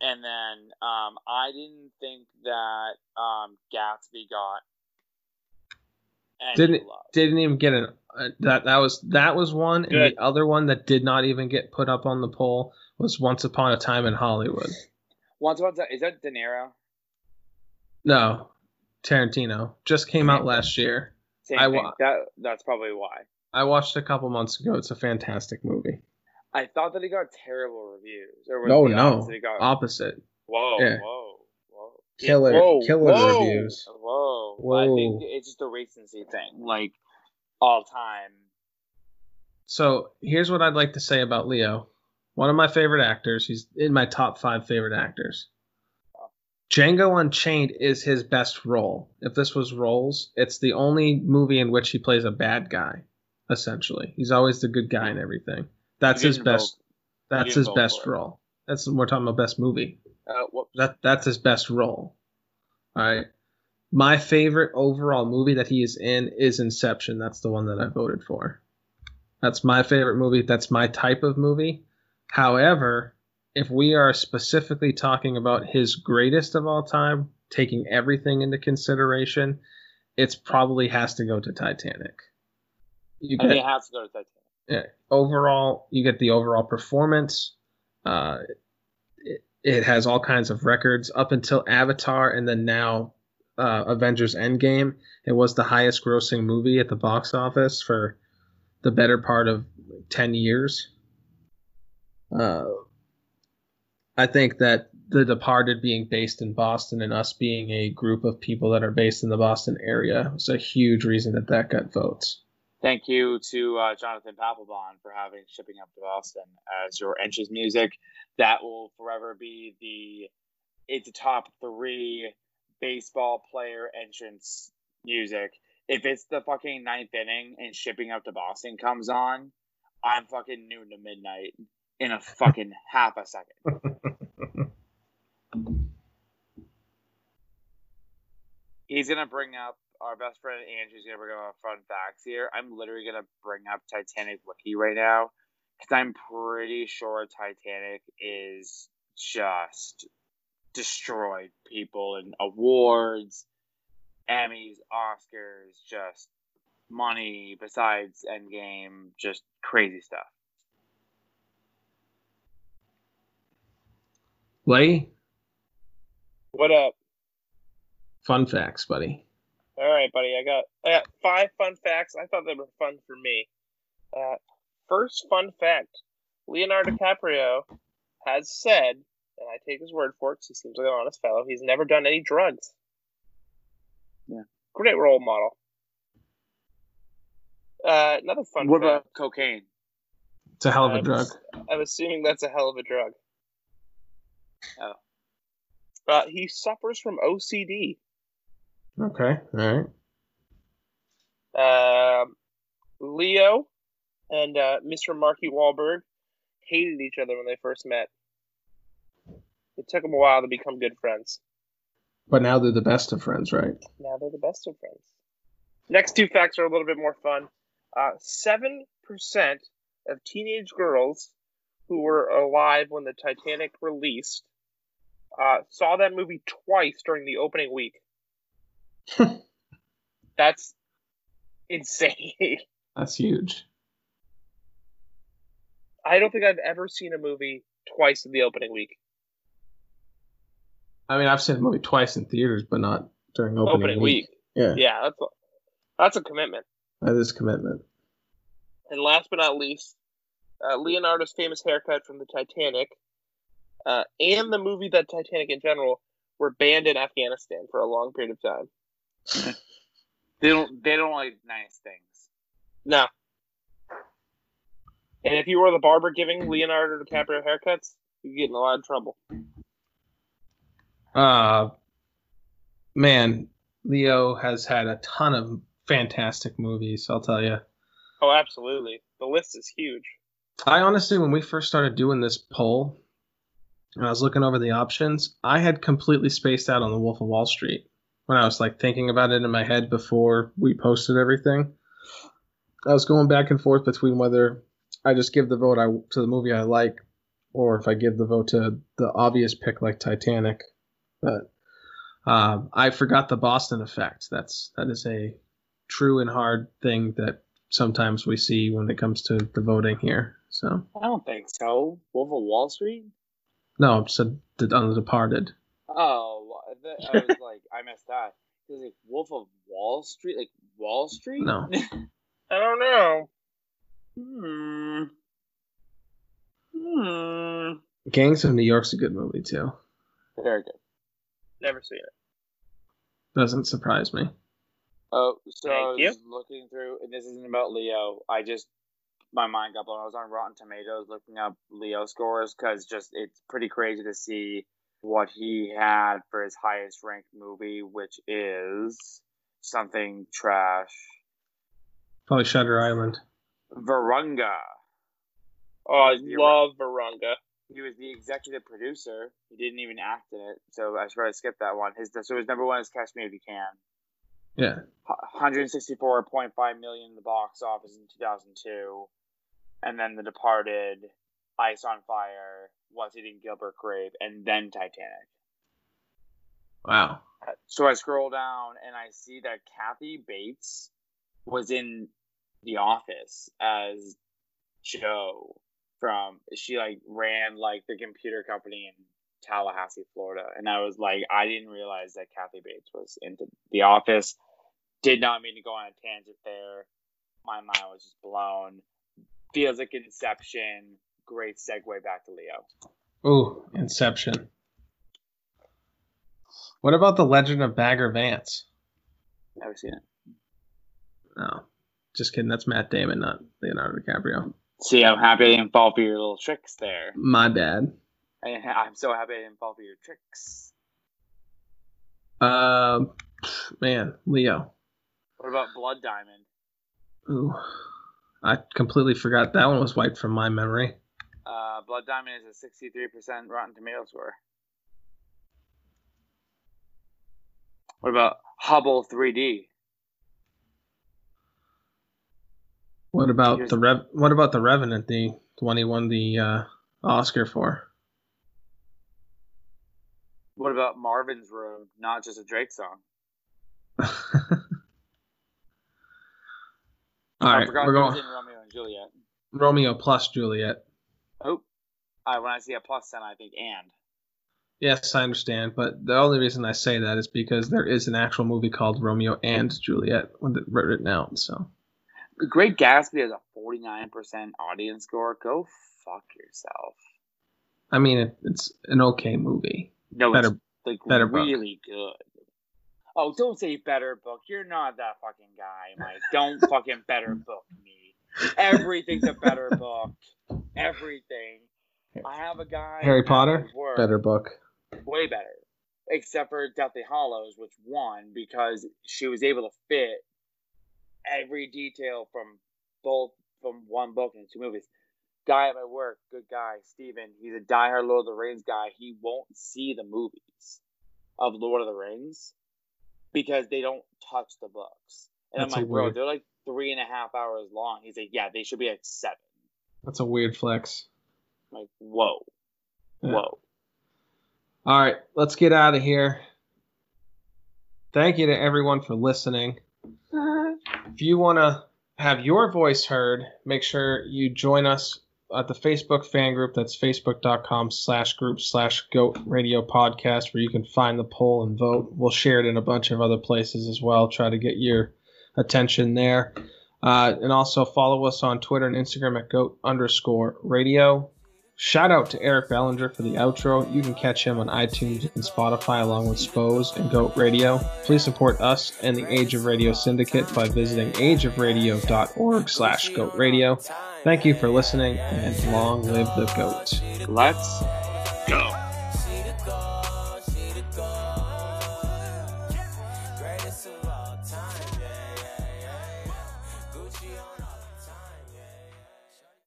And then um, I didn't think that um, Gatsby got. Didn't love. didn't even get an uh, that that was that was one Good. And the other one that did not even get put up on the poll was Once Upon a Time in Hollywood. Once Upon a Time, is that De Niro? No. Tarantino just came out last year. Same I wa- that, that's probably why. I watched a couple months ago. It's a fantastic movie. I thought that it got terrible reviews. Or was no, no, got... opposite. Whoa, yeah. whoa, whoa! Killer, whoa, killer whoa. reviews. Whoa, whoa! I think it's just a recency thing, like all time. So here's what I'd like to say about Leo. One of my favorite actors. He's in my top five favorite actors. Django Unchained is his best role. If this was roles, it's the only movie in which he plays a bad guy, essentially. He's always the good guy in everything. That's his best. That's his best role. That's we're talking about best movie. Uh, that that's his best role. All right. My favorite overall movie that he is in is Inception. That's the one that I voted for. That's my favorite movie. That's my type of movie. However, if we are specifically talking about his greatest of all time, taking everything into consideration, it's probably has to go to Titanic. You get, I think it has to go to Titanic. Yeah, overall, you get the overall performance. Uh, it, it has all kinds of records up until Avatar, and then now uh, Avengers Endgame. It was the highest grossing movie at the box office for the better part of ten years. Uh, I think that The Departed being based in Boston and us being a group of people that are based in the Boston area was a huge reason that that got votes. Thank you to uh, Jonathan Papelbon for having Shipping Up to Boston as your entrance music. That will forever be the it's a top three baseball player entrance music. If it's the fucking ninth inning and Shipping Up to Boston comes on, I'm fucking noon to midnight in a fucking half a second. He's going to bring up our best friend Andrew's going to bring up fun facts here. I'm literally going to bring up Titanic Wiki right now because I'm pretty sure Titanic is just destroyed people in awards, Emmys, Oscars, just money besides Endgame, just crazy stuff. Lay? What up? Fun facts, buddy. All right, buddy. I got I got five fun facts. I thought they were fun for me. Uh, first fun fact: Leonardo DiCaprio has said, and I take his word for it, because he seems like an honest fellow, he's never done any drugs. Yeah. Great role model. Uh, another fun. What fact. About cocaine? It's a hell of a I'm drug. Ass- I'm assuming that's a hell of a drug. Oh. Uh, he suffers from O C D. Okay, all right. Uh, Leo and uh, Mister Marky Wahlberg hated each other when they first met. It took them a while to become good friends. But now they're the best of friends, right? Now they're the best of friends. Next two facts are a little bit more fun. Uh, seven percent of teenage girls who were alive when the Titanic released uh, saw that movie twice during the opening week. That's insane. That's huge. I don't think I've ever seen a movie twice in the opening week. I mean, I've seen a movie twice in theaters, but not during opening, opening week. week. Yeah, yeah, that's a, that's a commitment. That is commitment. And last but not least, uh, Leonardo's famous haircut from the Titanic uh, and the movie that Titanic in general were banned in Afghanistan for a long period of time. They don't they don't like nice things. No. And if you were the barber giving Leonardo DiCaprio haircuts, you'd get in a lot of trouble. Uh man, Leo has had a ton of fantastic movies, I'll tell you. Oh, absolutely. The list is huge. I honestly, when we first started doing this poll, and I was looking over the options, I had completely spaced out on The Wolf of Wall Street when I was like thinking about it in my head before we posted everything. I was going back and forth between whether I just give the vote I, to the movie I like or if I give the vote to the obvious pick like Titanic. But um, I forgot the Boston effect. That's, that is a true and hard thing that sometimes we see when it comes to the voting here. So I don't think so. Wolf of Wall Street? No, so the, on The Departed. Oh, I was like, I missed that. It was like Wolf of Wall Street, like Wall Street. No, I don't know. Hmm. Hmm. Gangs of New York's a good movie too. Very good. Never seen it. Doesn't surprise me. Oh, so Thank I was you. looking through, and this isn't about Leo. I just. My mind got blown. I was on Rotten Tomatoes looking up Leo scores because just it's pretty crazy to see what he had for his highest ranked movie, which is something trash. Probably Shutter Island. Virunga. Oh, I love Virunga. He was the executive producer. He didn't even act in it, so I should probably skip that one. His so his number one is Catch Me If You Can. Yeah. one hundred sixty-four point five million dollars in the box office in two thousand two. And then The Departed, Ice on Fire, Once Eating Gilbert Grape, and then Titanic. Wow. So I scroll down and I see that Kathy Bates was in The Office as Joe from, she like ran like the computer company in Tallahassee, Florida. And I was like, I didn't realize that Kathy Bates was into The Office. Did not mean to go on a tangent there. My mind was just blown. Feels like Inception. Great segue back to Leo. Ooh, Inception. What about The Legend of Bagger Vance? Never seen it. No. Just kidding. That's Matt Damon, not Leonardo DiCaprio. See, I'm happy I didn't fall for your little tricks there. My bad. I, I'm so happy I didn't fall for your tricks. Uh, man, Leo. What about Blood Diamond? Ooh. I completely forgot. That one was wiped from my memory. Uh, Blood Diamond is a sixty-three percent Rotten Tomatoes score. What about Hubble three D? What about Here's the Rev- What about the Revenant, the, the one he won the uh, Oscar for? What about Marvin's Room? Not just a Drake song. All I right, forgot we're going in Romeo and Juliet. Romeo plus Juliet. Oh, I right, when I see a plus sign, I think and. Yes, I understand, but the only reason I say that is because there is an actual movie called Romeo and Juliet written out. So, The Great Gatsby has a forty-nine percent audience score. Go fuck yourself. I mean, it, it's an okay movie. No, better, it's like better really book. Good. Oh, don't say better book. You're not that fucking guy, Mike. Don't fucking better book me. Everything's a better book. Everything. I have a guy. Harry Potter? Better book. Way better. Except for Deathly Hallows, which won because she was able to fit every detail from both from one book and two movies. Guy at my work, good guy, Steven, he's a diehard Lord of the Rings guy. He won't see the movies of Lord of the Rings because they don't touch the books. And That's I'm like, bro, weird... they're like three and a half hours long. He's like, yeah, they should be like seven. That's a weird flex. I'm like, whoa. Yeah. Whoa. All right, let's get out of here. Thank you to everyone for listening. If you want to have your voice heard, make sure you join us at the Facebook fan group. That's facebook.com slash group slash goat radio podcast, where you can find the poll and vote. We'll share it in a bunch of other places as well. Try to get your attention there. Uh, and also follow us on Twitter and Instagram at goat underscore radio. Shout out to Eric Bellinger for the outro. You can catch him on iTunes and Spotify along with Spose and Goat Radio. Please support us and the Age of Radio Syndicate by visiting ageofradio.org slash goat radio. Thank you for listening, and long live the goat. Let's go.